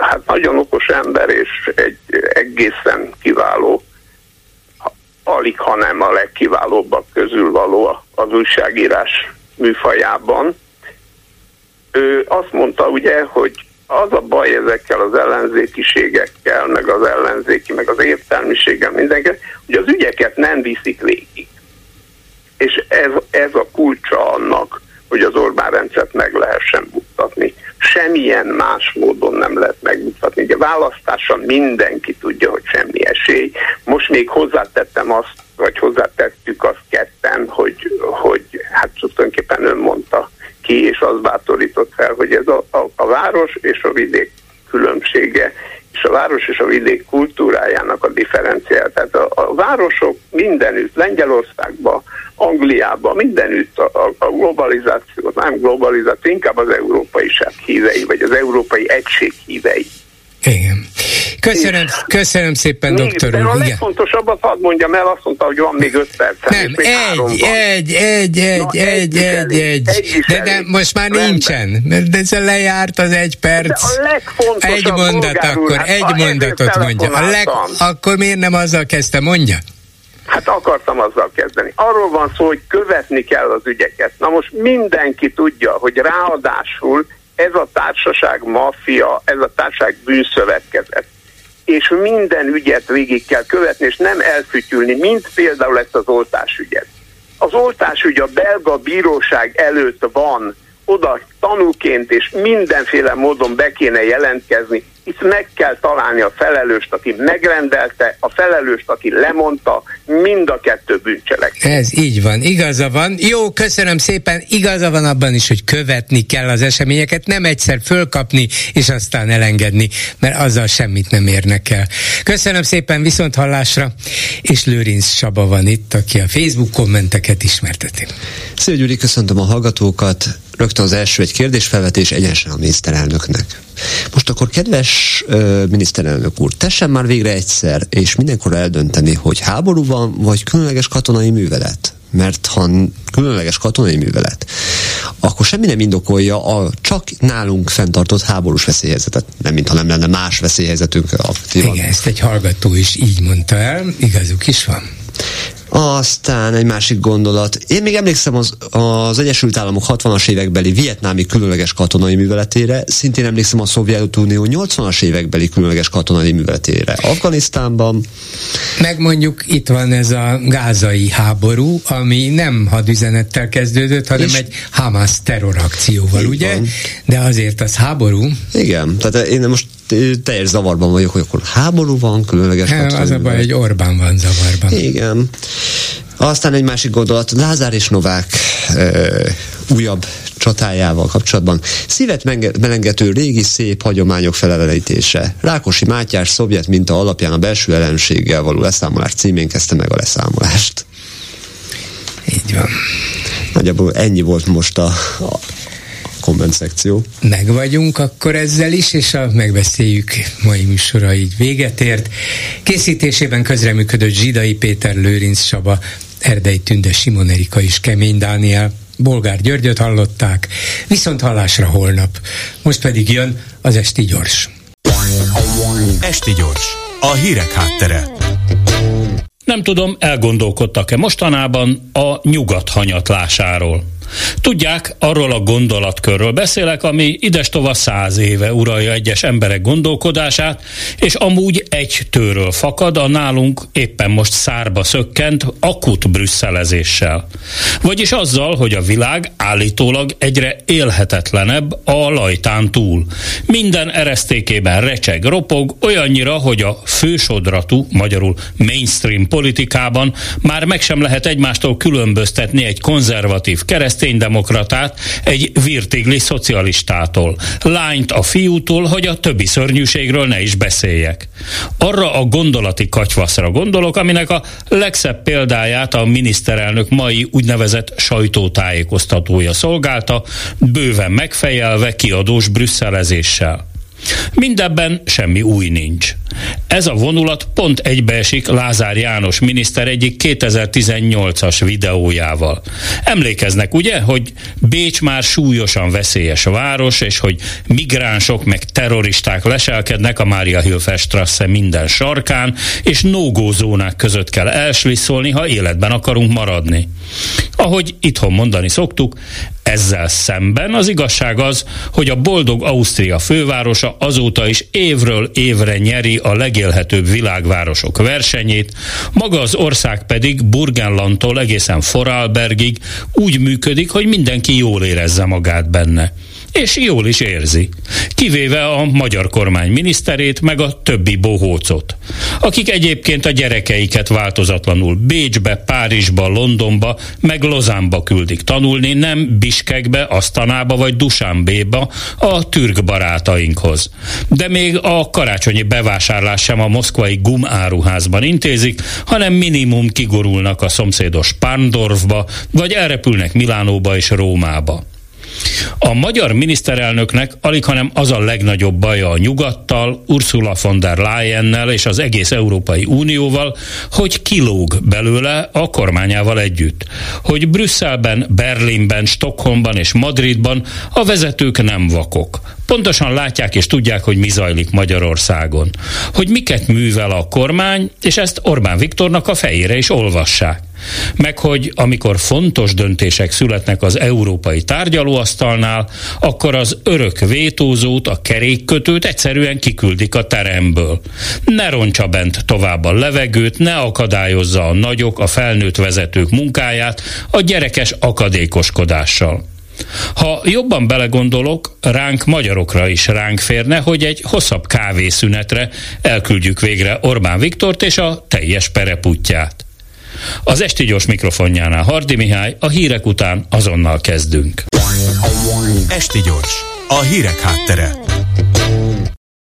hát nagyon okos ember, és egy egészen kiváló, alig, hanem a legkiválóbbak közül való az újságírás műfajában. Ő azt mondta, ugye, hogy az a baj ezekkel az ellenzékiségekkel, meg az ellenzéki, meg az értelmiséggel, mindenki, hogy az ügyeket nem viszik végig. És ez a kulcsa annak, hogy az Orbán rendszert meg lehessen buktatni. Semmilyen más módon nem lehet megbuktatni. Ugye választáson mindenki tudja, hogy semmi esély. Most még hozzátettem azt, vagy hozzátettük azt ketten, hogy hát tulajdonképpen ön mondta ki, és az bátorított fel, hogy ez a város és a vidék különbsége, és a város és a vidék kultúrájának a differenciája. Tehát a városok mindenütt, Lengyelországban, Angliában, mindenütt a globalizáció, nem globalizáció, inkább az európaiság hívei, vagy az európai egység hívei. Igen. Köszönöm szépen, doktor úr. De a legfontosabbat hadd mondjam el, azt mondta, hogy van még 5 perc. Nem, egy. De most már nincsen. De lejárt az 1 perc. De a legfontosabb. Egy mondatot mondja. Akkor miért nem azzal kezdte, mondja? Hát akartam azzal kezdeni. Arról van szó, hogy követni kell az ügyeket. Na most mindenki tudja, hogy ráadásul ez a társaság maffia, ez a társaság bűnszövetkezet. És minden ügyet végig kell követni, és nem elfütyülni, mint például ezt az oltásügyet. Az oltásügy a belga bíróság előtt van, oda tanúként és mindenféle módon be kéne jelentkezni. Itt meg kell találni a felelőst, aki megrendelte, a felelőst, aki lemondta, mind a kettő bűncselekmény. Ez így van, igaza van. Jó, köszönöm szépen, igaza van abban is, hogy követni kell az eseményeket, nem egyszer fölkapni, és aztán elengedni, mert azzal semmit nem érnek el. Köszönöm szépen, viszont hallásra, és Lőrinc Csaba van itt, aki a Facebook kommenteket ismerteti. Szia Gyuri, köszöntöm a hallgatókat. Rögtön az első egy kérdésfelvetés egyenesen a miniszterelnöknek. Most akkor kedves miniszterelnök úr, tessen már végre egyszer, és mindenkor eldönteni, hogy háború van, vagy különleges katonai művelet. Mert ha különleges katonai művelet, akkor semmi nem indokolja a csak nálunk fenntartott háborús veszélyhelyzetet. Nem, mintha nem lenne más veszélyhelyzetünk aktívan. Igen, ezt egy hallgató is így mondta el, igazuk is van. Aztán egy másik gondolat. Én még emlékszem az Egyesült Államok 60-as évekbeli vietnámi különleges katonai műveletére, szintén emlékszem a Szovjetunió 80-as évekbeli különleges katonai műveletére Afganisztánban. Megmondjuk, itt van ez a gázai háború, ami nem hadüzenettel kezdődött, hanem egy Hamas terrorakcióval, ugye? Van. De azért az háború. Igen, tehát én most teljes zavarban vagyok, hogy akkor háború van, különleges katonai. Az a baj, hogy Orbán van zavarban. Igen. Aztán egy másik gondolat, Lázár és Novák újabb csatájával kapcsolatban. Szívet melengető régi szép hagyományok felelenítése. Rákosi Mátyás szovjet minta alapján a belső ellenséggel való leszámolás címén kezdte meg a leszámolást. Így van. Nagyjából ennyi volt most a komment szekció. Meg vagyunk akkor ezzel is, és megbeszéljük mai műsora így véget ért. Készítésében közreműködött Zsidai Péter, Lőrinc Csaba, Erdei Tünde, Simon Erika és Kemény Dániel. Bolgár Györgyöt hallották, viszont hallásra holnap. Most pedig jön az Esti Gyors. Esti Gyors, a hírek háttere. Nem tudom, elgondolkodtak-e mostanában a nyugat hanyatlásáról. Tudják, arról a gondolatkörről beszélek, ami idestova 100 éve uralja egyes emberek gondolkodását, és amúgy egy tőről fakad a nálunk éppen most szárba szökkent akut brüsszelezéssel. Vagyis azzal, hogy a világ állítólag egyre élhetetlenebb a lajtán túl. Minden eresztékében recseg, ropog, olyannyira, hogy a fősodratú, magyarul mainstream politikában már meg sem lehet egymástól különböztetni egy konzervatív kereszt demokratát egy virtigli szocialistától, lányt a fiútól, hogy a többi szörnyűségről ne is beszéljek. Arra a gondolati katyvaszra gondolok, aminek a legszebb példáját a miniszterelnök mai úgynevezett sajtótájékoztatója szolgálta, bőven megfejelve kiadós brüsszelezéssel. Mindebben semmi új nincs. Ez a vonulat pont egybeesik Lázár János miniszter egyik 2018-as videójával. Emlékeznek ugye, hogy Bécs már súlyosan veszélyes város, és hogy migránsok meg terroristák leselkednek a Mariahilferstrasse minden sarkán, és no-go zónák között kell elslisszolni, ha életben akarunk maradni. Ahogy itthon mondani szoktuk, ezzel szemben az igazság az, hogy a boldog Ausztria fővárosa városa azóta is évről évre nyeri a legélhetőbb világvárosok versenyét, maga az ország pedig Burgenlandtól egészen Vorarlbergig úgy működik, hogy mindenki jól érezze magát benne. És jól is érzi. Kivéve a magyar kormány miniszterét, meg a többi bohócot, akik egyébként a gyerekeiket változatlanul Bécsbe, Párizsba, Londonba, meg Lozánba küldik tanulni, nem Biskekbe, Asztanába vagy Dusánbéba a türk barátainkhoz. De még a karácsonyi bevásárlás sem a moszkvai gumáruházban intézik, hanem minimum kigorulnak a szomszédos Pándorfba, vagy elrepülnek Milánóba és Rómába. A magyar miniszterelnöknek alighanem az a legnagyobb baja a nyugattal, Ursula von der Leyennel és az egész Európai Unióval, hogy kilóg belőle a kormányával együtt. Hogy Brüsszelben, Berlinben, Stockholmban és Madridban a vezetők nem vakok. Pontosan látják és tudják, hogy mi zajlik Magyarországon. Hogy miket művel a kormány, és ezt Orbán Viktornak a fejére is olvassák. Meg hogy amikor fontos döntések születnek az európai tárgyalóasztalnál, akkor az örök vétózót, a kerékkötőt egyszerűen kiküldik a teremből. Ne roncsa bent tovább a levegőt, ne akadályozza a nagyok, a felnőtt vezetők munkáját a gyerekes akadékoskodással. Ha jobban belegondolok, ránk magyarokra is ránk férne, hogy egy hosszabb kávészünetre elküldjük végre Orbán Viktort és a teljes perepútját. Az Esti Gyors mikrofonjánál Hardi Mihály, a hírek után azonnal kezdünk. Esti Gyors, a hírek háttere.